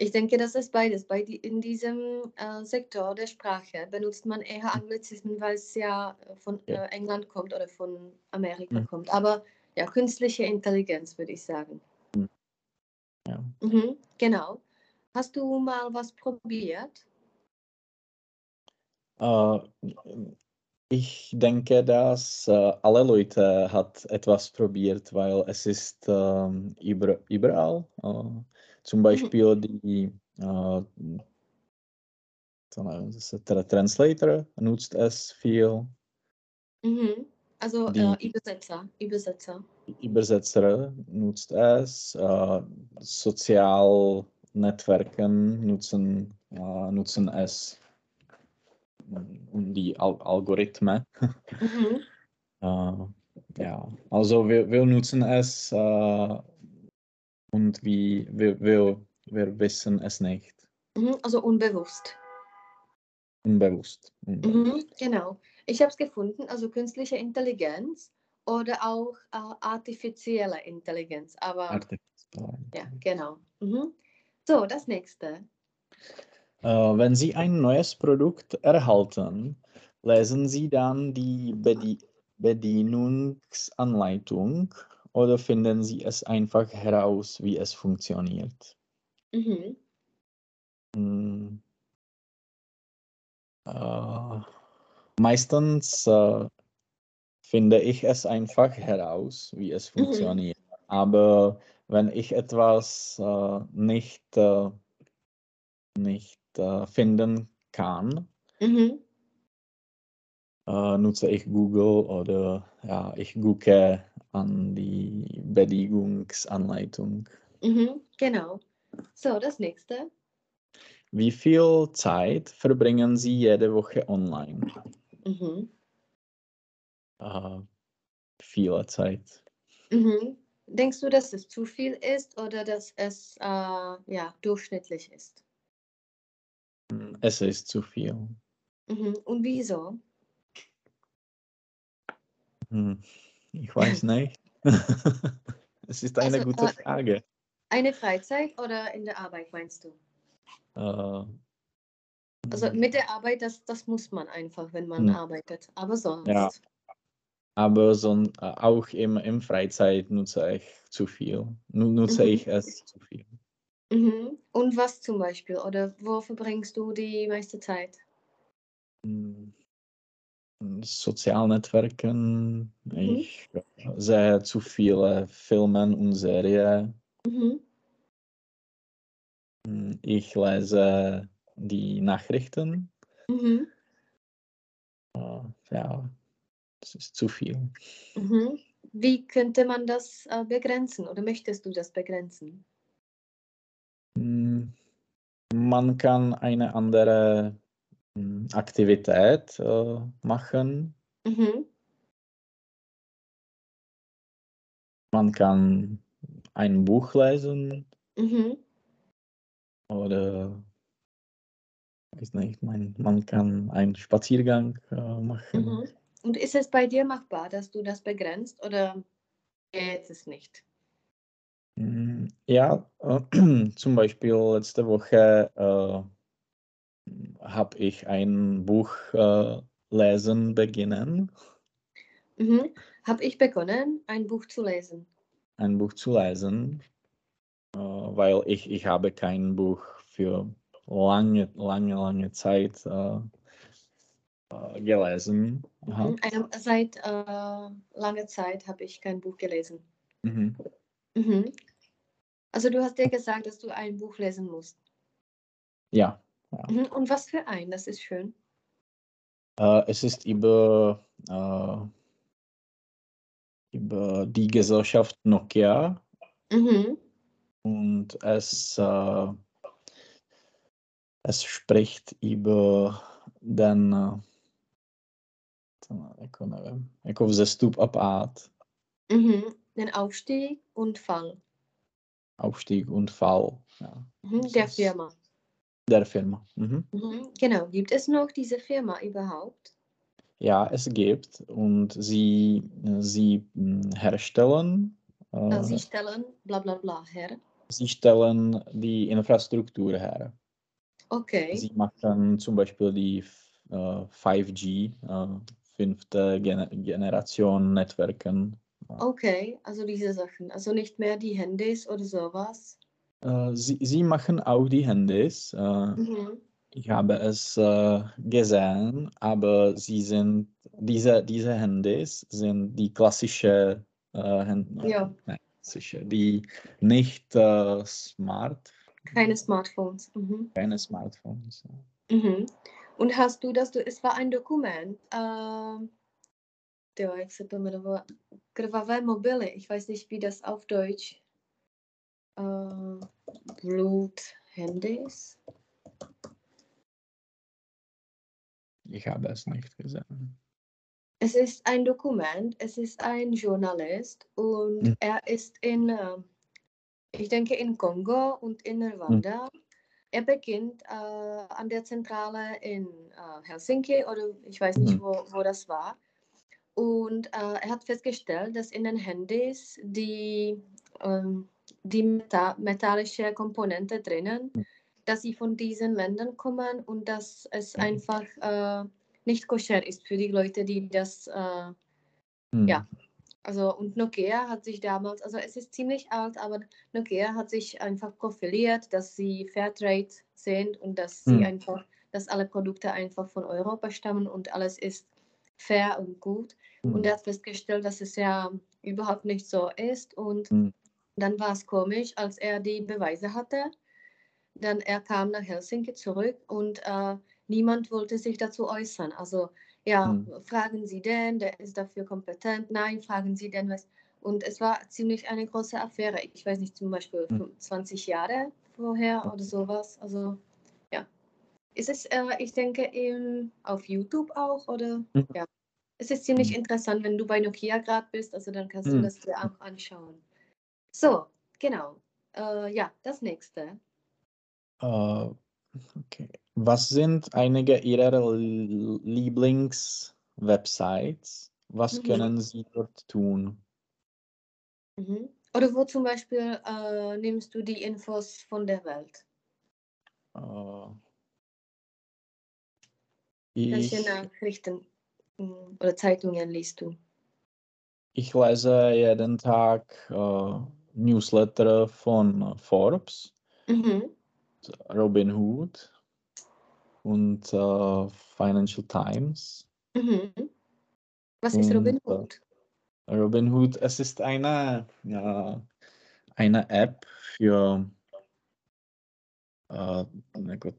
Ich denke, das ist beides. Bei die, in diesem äh, Sektor der Sprache benutzt man eher Anglizismen, weil es ja von äh, England kommt oder von Amerika mhm. kommt. Aber ja, künstliche Intelligenz würde ich sagen. Mhm. Ja. Mhm, genau. Hast du mal was probiert? Äh, ich denke, dass äh, alle Leute hat etwas probiert, weil es ist äh, über, überall. Äh, Zum Beispiel die äh, der Translator nutzt es viel. Mhm. Also äh, Übersetzer. Übersetzer. Übersetzer nutzt es. Äh, Sozialnetzwerken nutzen, äh, nutzen es. Und die Al- Algorithmen. Mhm. äh, ja, also wir, wir nutzen es. Äh, Und wie, wir, wir, wir wissen es nicht. Also unbewusst. Unbewusst. unbewusst. Mhm, genau. Ich habe es gefunden, also künstliche Intelligenz oder auch äh, artifizielle Intelligenz. Aber, artifizielle Intelligenz. Ja, genau. Mhm. So, das nächste. Äh, wenn Sie ein neues Produkt erhalten, lesen Sie dann die Bedi- Bedienungsanleitung. Oder finden Sie es einfach heraus, wie es funktioniert? Mhm. Mm. Äh, meistens äh, finde ich es einfach heraus, wie es funktioniert. Mhm. Aber wenn ich etwas äh, nicht, äh, nicht äh, finden kann, mhm. äh, nutze ich Google oder ja, ich gucke an die Bedienungsanleitung. Mhm, genau. So, das nächste. Wie viel Zeit verbringen Sie jede Woche online? Mhm. Uh, viel Zeit. Mhm, Denkst du, dass es zu viel ist oder dass es äh, ja, durchschnittlich ist? Es ist zu viel. Mhm. Und wieso? Hm. Ich weiß nicht. Es ist eine also, gute äh, Frage. Eine Freizeit oder in der Arbeit, meinst du? Äh, also mit der Arbeit, das, das muss man einfach, wenn man hm. arbeitet. Aber sonst. Ja. Aber so, auch im, im Freizeit nutze ich zu viel. Nutze mhm. ich es zu viel. Mhm. Und was zum Beispiel? Oder wo verbringst du die meiste Zeit? Sozialnetzwerken. Mhm. Ich sehe zu viele Filme und Serien. Mhm. Ich lese die Nachrichten. Mhm. Ja. Das ist zu viel. Mhm. Wie könnte man das äh, begrenzen oder möchtest du das begrenzen? Man kann eine andere Aktivität äh, machen. Mhm. Man kann ein Buch lesen. Mhm. Oder weiß nicht, man, man kann einen Spaziergang äh, machen. Mhm. Und ist es bei dir machbar, dass du das begrenzt oder geht es nicht? Ja, äh, zum Beispiel letzte Woche äh, habe ich ein Buch äh, lesen beginnen. Mhm. Habe ich begonnen, ein Buch zu lesen? Ein Buch zu lesen, äh, weil ich, ich habe kein Buch für lange, lange, lange Zeit äh, gelesen. Mhm. Seit äh, langer Zeit habe ich kein Buch gelesen. Mhm. Mhm. Also du hast ja gesagt, dass du ein Buch lesen musst. Ja. ja. Mhm. Und was für ein? Das ist schön. Äh, es ist über, äh, über die Gesellschaft Nokia. Mhm. Und es, äh, es spricht über den Jako, nevím, jako vzestup a pád. Mhm. Den Aufstieg und Fall. Aufstieg und Fall, ja. Mhm. Der Firma. Der Firma, mhm. Mhm. Genau. Gibt es noch diese Firma überhaupt? Ja, es gibt und sie, sie herstellen. Äh, sie stellen bla bla bla her. Sie stellen die Infrastruktur her. Okay. Sie machen zum Beispiel die äh, fünf G, äh, fünfte Gen- Generation Netzwerken. Okay, also diese Sachen. Also nicht mehr die Handys oder sowas? Äh, sie, sie machen auch die Handys. Äh, mhm. Ich habe es äh, gesehen, aber sie sind, diese, diese Handys sind die klassische, äh, Hand- ja. äh, klassische die nicht äh, smart. Keine Smartphones. Mhm. Keine Smartphones. Ja. Mhm. Und hast du das, du, es war ein Dokument, äh, der, ich sag mal, krvavé mobily, ich weiß nicht, wie das auf Deutsch, äh, Bluthandys? Ich habe es nicht gesehen. Es ist ein Dokument, es ist ein Journalist und hm. er ist in, äh, ich denke in Kongo und in Rwanda. Hm. Er beginnt äh, an der Zentrale in äh, Helsinki oder ich weiß nicht, wo, wo das war. Und äh, er hat festgestellt, dass in den Handys die, ähm, die Meta- metallische Komponente drinnen, dass sie von diesen Ländern kommen und dass es einfach äh, nicht koscher ist für die Leute, die das, äh, mhm. ja. Also und Nokia hat sich damals, also es ist ziemlich alt, aber Nokia hat sich einfach profiliert, dass sie Fairtrade sind und dass sie hm. einfach, dass alle Produkte einfach von Europa stammen und alles ist fair und gut. Hm. Und er hat festgestellt, dass es ja überhaupt nicht so ist. Und hm. dann war es komisch, als er die Beweise hatte. Dann er kam nach Helsinki zurück und äh, niemand wollte sich dazu äußern. Also ja, hm. fragen Sie den, der ist dafür kompetent. Nein, fragen Sie den was. Und es war ziemlich eine große Affäre. Ich weiß nicht, zum Beispiel hm. zwanzig Jahre vorher oder sowas. Also, ja. Ist es, äh, ich denke, in, auf YouTube auch, oder? Hm. Ja. Es ist ziemlich hm. interessant, wenn du bei Nokia gerade bist. Also, dann kannst hm. du das dir auch anschauen. So, genau. Äh, ja, das nächste. Uh, okay. Was sind einige Ihrer Lieblingswebsites? Was mhm. können Sie dort tun? Mhm. Oder wo zum Beispiel äh, nimmst du die Infos von der Welt? Uh, Welche Nachrichten oder Zeitungen liest du? Ich lese jeden Tag äh, Newsletter von Forbes, mhm. Robinhood und äh, Financial Times. Mhm. Was und, ist Robinhood? Äh, Robinhood, es ist eine, ja, eine App für äh,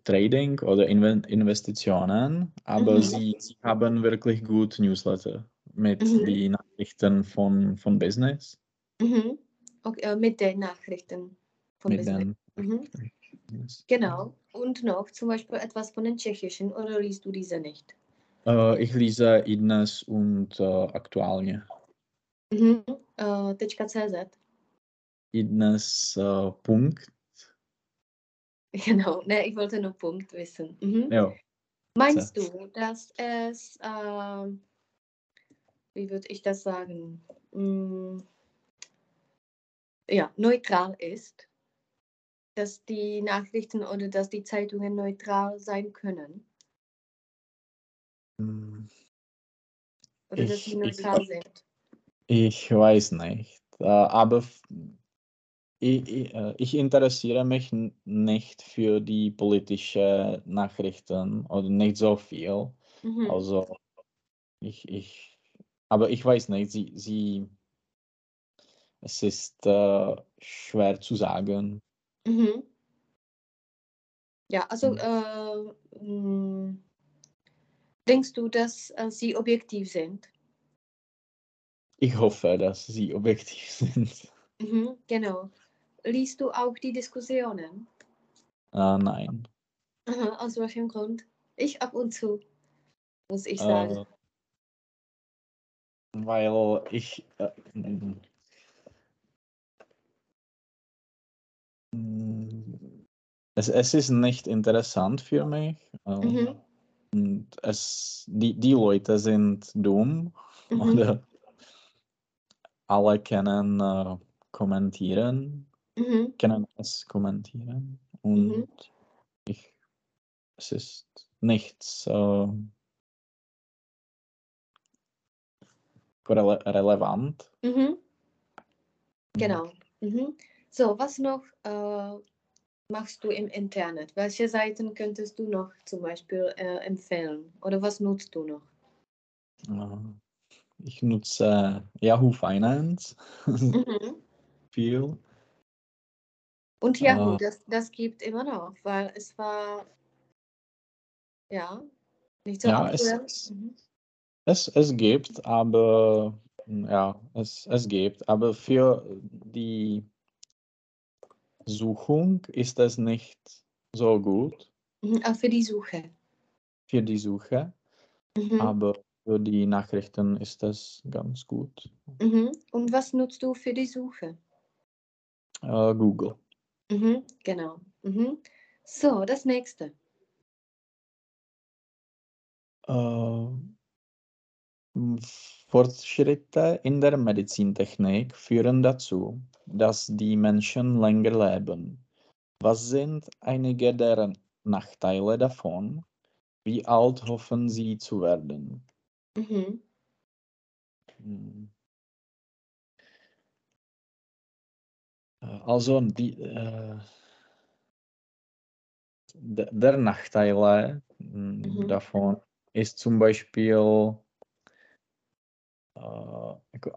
Trading oder In- Investitionen, aber mhm. sie, sie haben wirklich gut Newsletter mit mhm. den Nachrichten von, von Business. Mhm. Okay, mit den Nachrichten von mit Business. Den Nachrichten. Mhm. Yes. Genau. Und noch zum Beispiel etwas von den Tschechischen, oder liest du diese nicht? Uh, ich lese iDNES und uh, aktuálně. Mhm. Uh, .cz. iDNES uh, Punkt. Genau. Ne, ich wollte nur Punkt wissen. Mhm. Ja. Meinst du, dass es... Uh, wie würde ich das sagen, hm, ja, neutral ist, dass die Nachrichten oder dass die Zeitungen neutral sein können? Oder ich, dass sie neutral ich, sind? Ich weiß nicht, aber ich, ich, ich interessiere mich nicht für die politischen Nachrichten oder nicht so viel. Mhm. Also ich... ich Aber ich weiß nicht, sie, sie, es ist äh, schwer zu sagen. Mhm. Ja, also äh, mh, denkst du, dass äh, sie objektiv sind? Ich hoffe, dass sie objektiv sind. Mhm, genau. Liest du auch die Diskussionen? Äh, nein. Aha, aus welchem Grund? Ich ab und zu, muss ich sagen. Äh, Weil ich äh, es, es ist nicht interessant für mich. Mhm. Und es, die, die Leute sind dumm. Mhm. Oder alle können äh, kommentieren. Mhm. Können es kommentieren. Und mhm. ich, es ist nichts. Äh, Rele- relevant. Mhm. Genau. Mhm. So, was noch äh, machst du im Internet? Welche Seiten könntest du noch zum Beispiel äh, empfehlen? Oder was nutzt du noch? Ich nutze äh, Yahoo Finance. Mhm. Viel. Und Yahoo, äh, das, das gibt immer noch, weil es war ja nicht so ja, aktuell. Es, es gibt, aber ja, es, es gibt, aber für die Suchung ist es nicht so gut. Auch für die Suche. Für die Suche, mhm. aber für die Nachrichten ist es ganz gut. Mhm. Und was nutzt du für die Suche? Uh, Google. Mhm. Genau. Mhm. So, das nächste. Uh, Fortschritte in der Medizintechnik führen dazu, dass die Menschen länger leben. Was sind einige der Nachteile davon? Wie alt hoffen Sie zu werden? Mhm. Also die, äh, der Nachteile mhm. davon ist zum Beispiel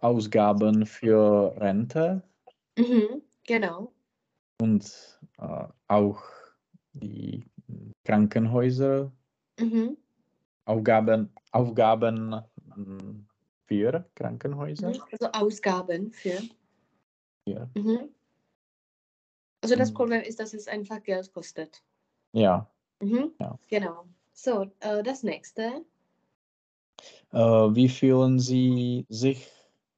Ausgaben für Rente. Mhm, genau. Und äh, auch die Krankenhäuser. Mhm. Aufgaben, Aufgaben für Krankenhäuser. Also Ausgaben für. Ja. Mhm. Also das Problem ist, dass es einfach Geld kostet. Ja. Mhm. Ja. Genau. So, äh, das nächste. Wie fühlen Sie sich,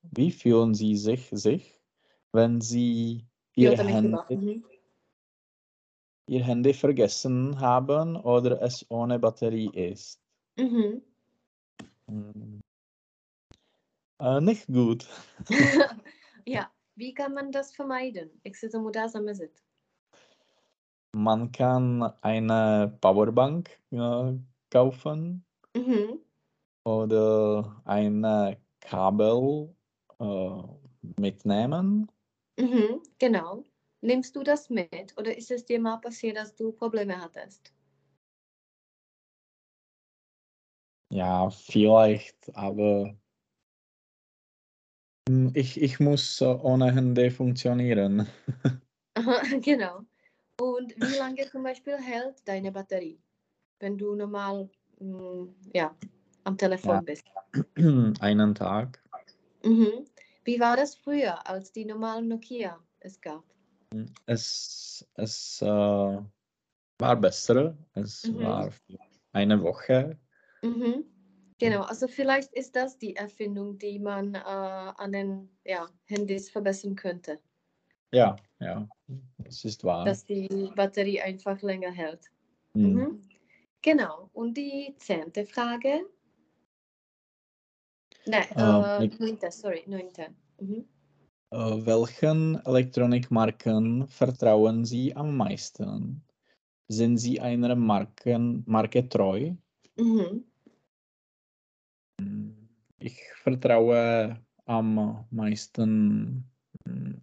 wie fühlen Sie sich, sich wenn sie ihr, ja, Handy, mhm. ihr Handy vergessen haben oder es ohne Batterie ist. Mhm. Hm. Äh, nicht gut. Ja, wie kann man das vermeiden? Man kann eine Powerbank äh, kaufen mhm. oder ein Kabel äh, mitnehmen. Mhm, genau. Nimmst du das mit oder ist es dir mal passiert, dass du Probleme hattest? Ja, vielleicht, aber ich, ich muss ohne Handy funktionieren. Genau. Und wie lange zum Beispiel hält deine Batterie, wenn du normal ja, am Telefon ja. bist? Einen Tag. Mhm. Wie war das früher, als die normalen Nokia es gab? Es, es äh, war besser. Es mhm. war eine Woche. Mhm. Genau, also vielleicht ist das die Erfindung, die man äh, an den ja, Handys verbessern könnte. Ja, ja, das ist wahr. Dass die Batterie einfach länger hält. Mhm. Mhm. Genau, und die zehnte Frage? Nein, äh, äh, neunte, sorry, neunte. Mhm. Äh, welchen Elektronikmarken vertrauen Sie am meisten? Sind Sie einer Marken, Marke treu? Mhm. Ich vertraue am meisten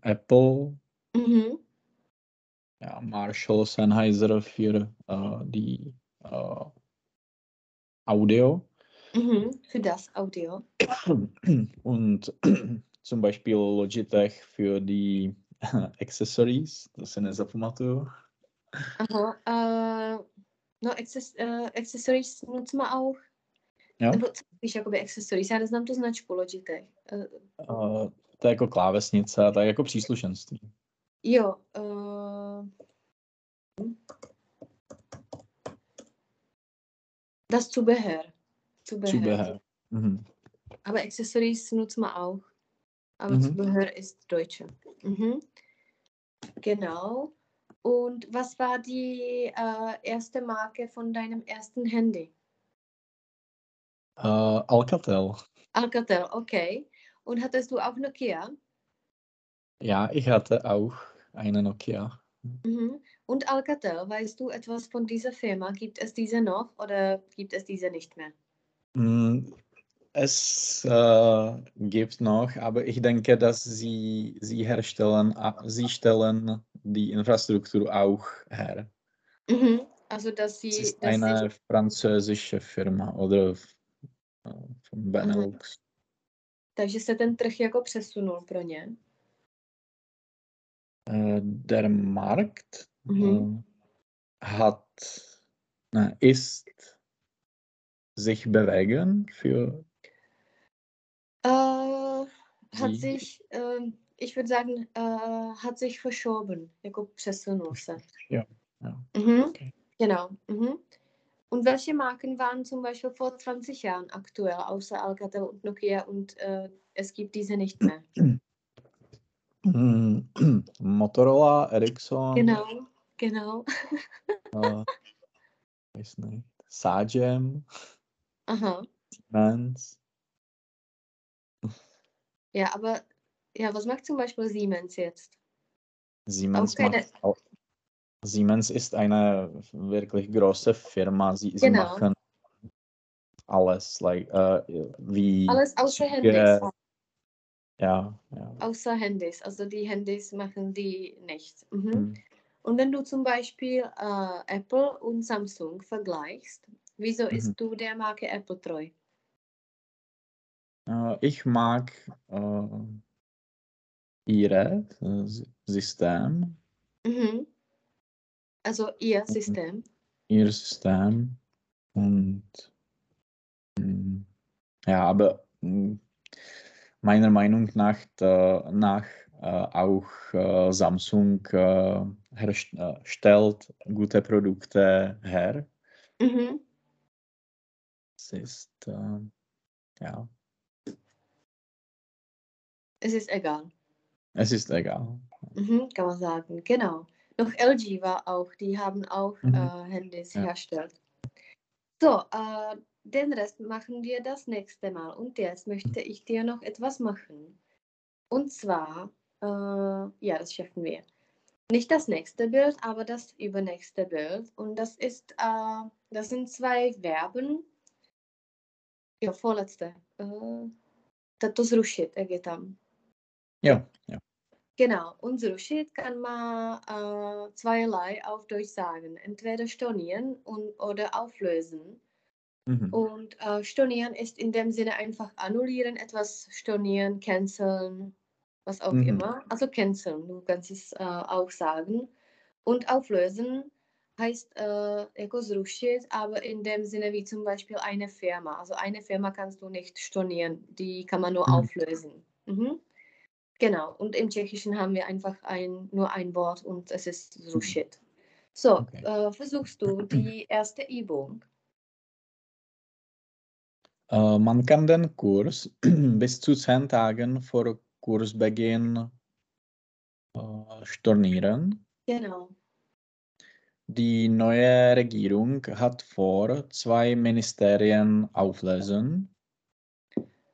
Apple, mhm. ja, Marshall, Sennheiser für äh, die äh, Audio. Mhm, für das Audio. Und zum Beispiel Logitech für die Accessories, to se nezapamatuju. Aha, uh, no access, uh, Accessories nutíme auch. Jo? Nebo co víš, jakoby accessories, já neznám tu značku Logitech. Uh, uh, to je jako klávesnice, tak jako příslušenství. Jo. Uh, das Zubehör. Zubehör. Zubehör. Mhm. Aber Accessories nutzt man auch. Aber mhm. Zubehör ist Deutsche. Mhm. Genau. Und was war die uh, erste Marke von deinem ersten Handy? Uh, Alcatel. Alcatel, okay. Und hattest du auch Nokia? Ja, ich hatte auch eine Nokia. Mhm. Und Alcatel, weißt du etwas von dieser Firma? Gibt es diese noch oder gibt es diese nicht mehr? Mm, es äh, gibt noch, aber ich denke, dass sie, sie herstellen, sie stellen die Infrastruktur auch her. Mhm. Also, dass sie... Es ist dass eine sie... französische Firma oder... Benelux. Aha. Takže se ten trh jako přesunul pro ně? Uh, der Markt uh-huh. uh, hat, ne, ist sich bewegen für uh, hat sich, uh, ich würde sagen, uh, hat sich verschoben, jako přesunul se. Ja, ja. Uh-huh. Okay. Genau. Uh-huh. Und welche Marken waren zum Beispiel vor zwanzig Jahren aktuell, außer Alcatel und Nokia und äh, es gibt diese nicht mehr? Motorola, Ericsson. Genau, genau. Äh, weiß nicht. Sagem. Aha. Siemens. Ja, aber ja, was macht zum Beispiel Siemens jetzt? Siemens auch keine... macht auch. Siemens ist eine wirklich große Firma. Sie, genau. sie machen alles, like, uh, wie alles außer Handys. Ja, ja. Außer Handys, also die Handys machen die nicht. Mhm. Mhm. Und wenn du zum Beispiel uh, Apple und Samsung vergleichst, wieso mhm. bist du der Marke Apple treu? Uh, ich mag uh, ihre uh, System. Mhm. Also ihr System. Ihr System. Und ja, aber meiner Meinung nach, nach auch Samsung stellt gute Produkte her. Mhm. Es ist, ja. Es ist egal. Es ist egal. Mhm, kann man sagen, genau. Noch L G war auch, die haben auch mhm. äh, Handys ja. hergestellt. So, äh, den Rest machen wir das nächste Mal. Und jetzt möchte ich dir noch etwas machen. Und zwar, äh, ja, das schaffen wir. Nicht das nächste Bild, aber das übernächste Bild. Und das ist, äh, das sind zwei Verben. Jo, vorletzte. Tato zrušit, jak je tam. Jo, jo. Genau, und zrušit kann man äh, zweierlei auf Deutsch sagen. Entweder stornieren und, oder auflösen. Mhm. Und äh, stornieren ist in dem Sinne einfach annullieren, etwas stornieren, canceln, was auch mhm. immer. Also canceln, du kannst es äh, auch sagen. Und auflösen heißt äh, jako zrušit, aber in dem Sinne wie zum Beispiel eine Firma. Also eine Firma kannst du nicht stornieren, die kann man nur mhm. auflösen. Mhm. Genau, und im Tschechischen haben wir einfach ein, nur ein Wort und es ist zrušit. So, okay. äh, versuchst du die erste Übung? Äh, man kann den Kurs bis zu zehn Tagen vor Kursbeginn äh, stornieren. Genau. Die neue Regierung hat vor, zwei Ministerien auflösen.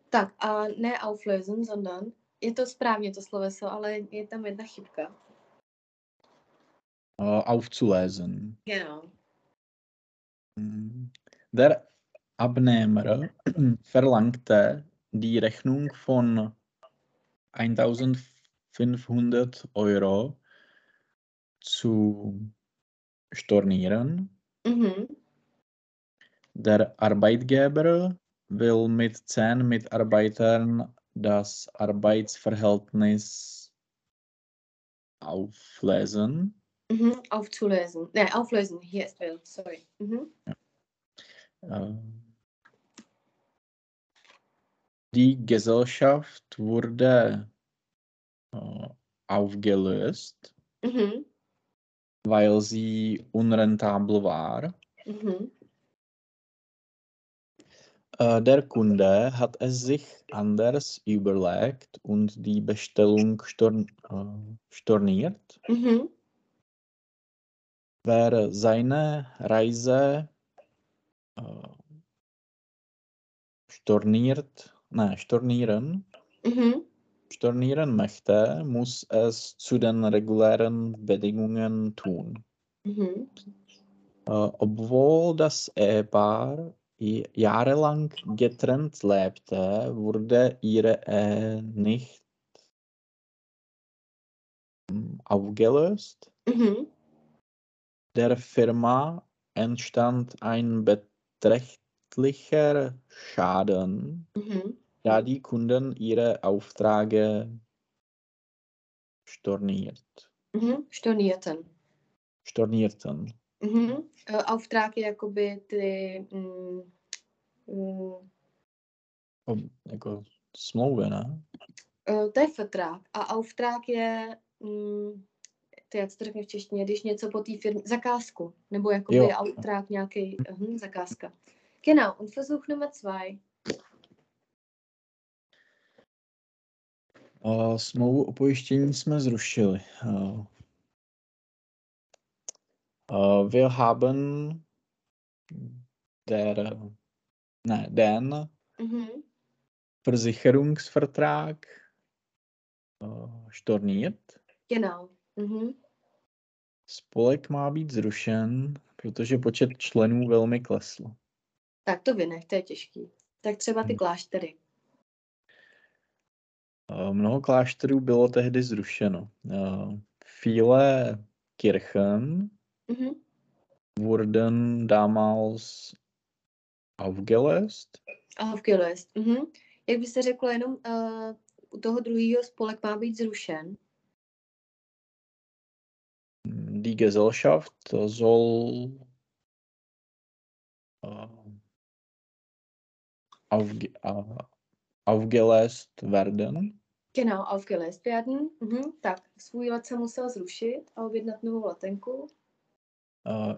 Tak, a ne auflösen, sondern... Je to správně to sloveso, ale je tam jedna chybka. Uh, aufzulesen. Genau. Der Abnehmer verlangte die Rechnung von eintausendfünfhundert Euro zu stornieren. Mhm. Der Arbeitgeber will mit zehn Mitarbeitern das Arbeitsverhältnis auflösen. Mhm, aufzulösen. Nein, auflösen. Hier ist Bild, sorry. Mhm. Ja. Äh, die Gesellschaft wurde äh, aufgelöst, mhm. weil sie unrentabel war. Mhm. Der Kunde hat es sich anders überlegt und die Bestellung storn, äh, storniert. Mhm. Wer seine Reise äh, storniert, nein, stornieren, mhm. stornieren möchte, muss es zu den regulären Bedingungen tun. Mhm. Äh, obwohl das Ehepaar jahrelang getrennt lebte, wurde ihre Ehe nicht aufgelöst. Mhm. Der Firma entstand ein beträchtlicher Schaden, mhm. da die Kunden ihre Aufträge storniert. Mhm. Stornierten. Stornierten. Mhm. Äh, Auftrag, jakoby ty mm, mm, o, jako smlouvy, ne? Äh, to je vertrag. A auftrag je, mm, to jak se to řekne v češtině, když něco po té firmě, zakázku, nebo jakoby jo. Auftrag nějaký, hm, zakázka. Genau, und Versuch Nummer zwei. Uh, smlouvu o pojištění jsme zrušili. Uh. Uh, wir haben der, ne, den mhm. Versicherungsvertrag uh, storniert. Genau. Mhm. Spolek má být zrušen, protože počet členů velmi klesl. Tak to vy nech, to je těžký. Tak třeba ty kláštery. Uh, mnoho klášterů bylo tehdy zrušeno. Uh, viele Kirchen Mhm. wurden damals aufgelöst. Aufgelöst. Mhm. Jak byste řekla, jenom uh, u toho druhého spolek má být zrušen? Die Gesellschaft soll uh, aufge, uh, aufgelöst werden. Genau, aufgelöst werden. Mhm. Tak, svůj let se musel zrušit a objednat novou letenku.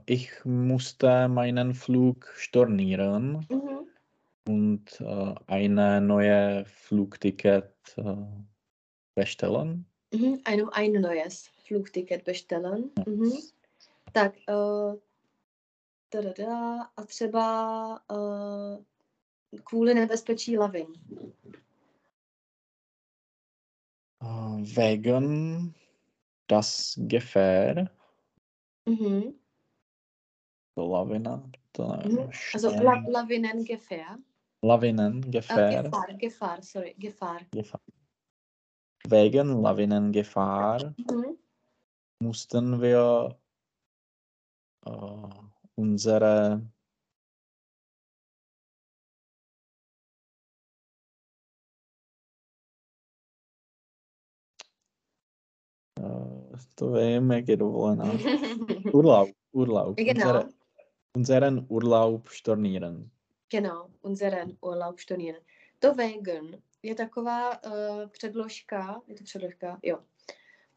Ich musste meinen Flug stornieren mhm. und äh, eine neue Flugticket äh, bestellen. Mhm, ein, ein neues Flugticket bestellen. Mhm. Tak, uh, tadada, a třeba uh, kvůli nebezpečí lavin. Uh, wegen das Gefähr. Mhm. Lawinen. Mhm. Also La Lawinengefähr. Lawinengefähr. Uh, Gefahr, Gefahr, sorry, Gefahr. Gefahr. Wegen Lawinengefahr mhm. mussten wir äh, unsere äh, to vím, jak je dovolená. Urlaub, Urlaub. Genau. Unsere, unseren Urlaub stornieren. Genau, unseren Urlaub stornieren. To wegen je taková uh, předložka, je to předložka, jo.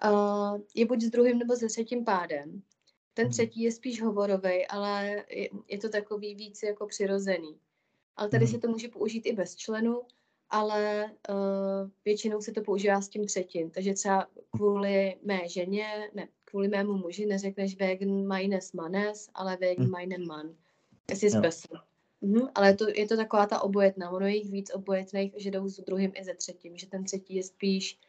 Uh, je buď s druhým nebo s třetím pádem. Ten třetí je spíš hovorovej, ale je, je to takový víc jako přirozený. Ale tady hmm. se to může použít i bez členů, ale uh, většinou se to používá s tím třetím. Takže třeba kvůli mé ženě, ne, kvůli mému muži neřekneš wegen meines Mannes, ale wegen hmm. meinem Mann. Es ist besser. Mhm, ale to, je to taková ta obojetná, ono je jich víc obojetných, že jdou s druhým i ze třetím, že ten třetí je spíš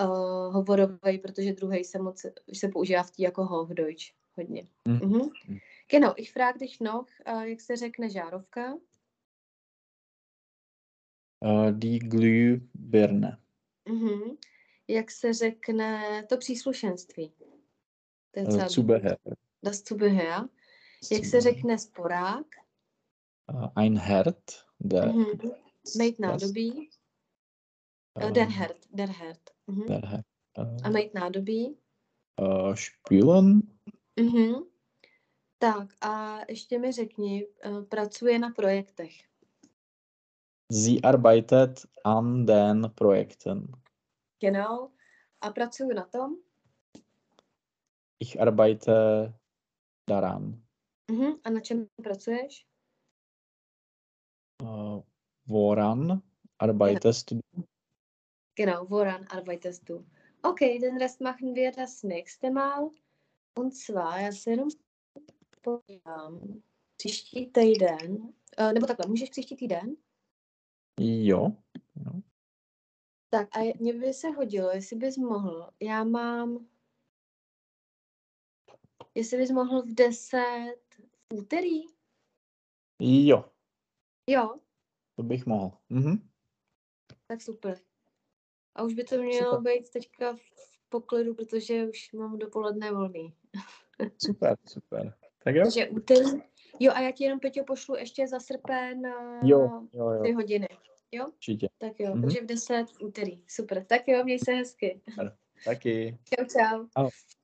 uh, hovorový, protože druhý se moc se používá v tý jako Hochdeutsch hodně. Mhm. Mhm. Genau, ich frage dich noch, uh, jak se řekne žárovka? Uh, die Glühbirne. Mhm. Jak se řekne to příslušenství? Ten uh, Zubehör. Das Zubehör. Jak se řekne sporák? Ein Herd, der mhm. mít nádobí, uh, der Herd, der Herd, mhm. der Herd uh, a mít nádobí, uh, spülen. Mhm. Tak a ještě mi řekni, uh, pracuje na projektech. Sie arbeitet an den Projekten. Genau, a pracuju na tom? Ich arbeite daran. Mhm. A na čem pracuješ? Uh, woran arbeitest genau. du? Genau, woran arbeitest du? Okay, den Rest machen wir das nächste Mal. Und zwar, já se jenom podívám. Příští týden, uh, nebo takhle, můžeš příští týden? Jo. jo. Tak a mě by se hodilo, jestli bys mohl, já mám, jestli bys mohl v deset v úterý? Jo. Jo. To bych mohl. Mhm. Tak super. A už by to mělo super. Být teďka v poklidu, protože už mám dopoledne volný. Super, super. Tak jo. Takže úterý. Jo a já ti jenom, Peťo, pošlu ještě za srpen jo, jo, jo. Ty hodiny. Jo? Určitě. Tak jo, mhm. takže v deset v úterý. Super. Tak jo, měj se hezky. Super. Taky. Čau, čau. Ahoj.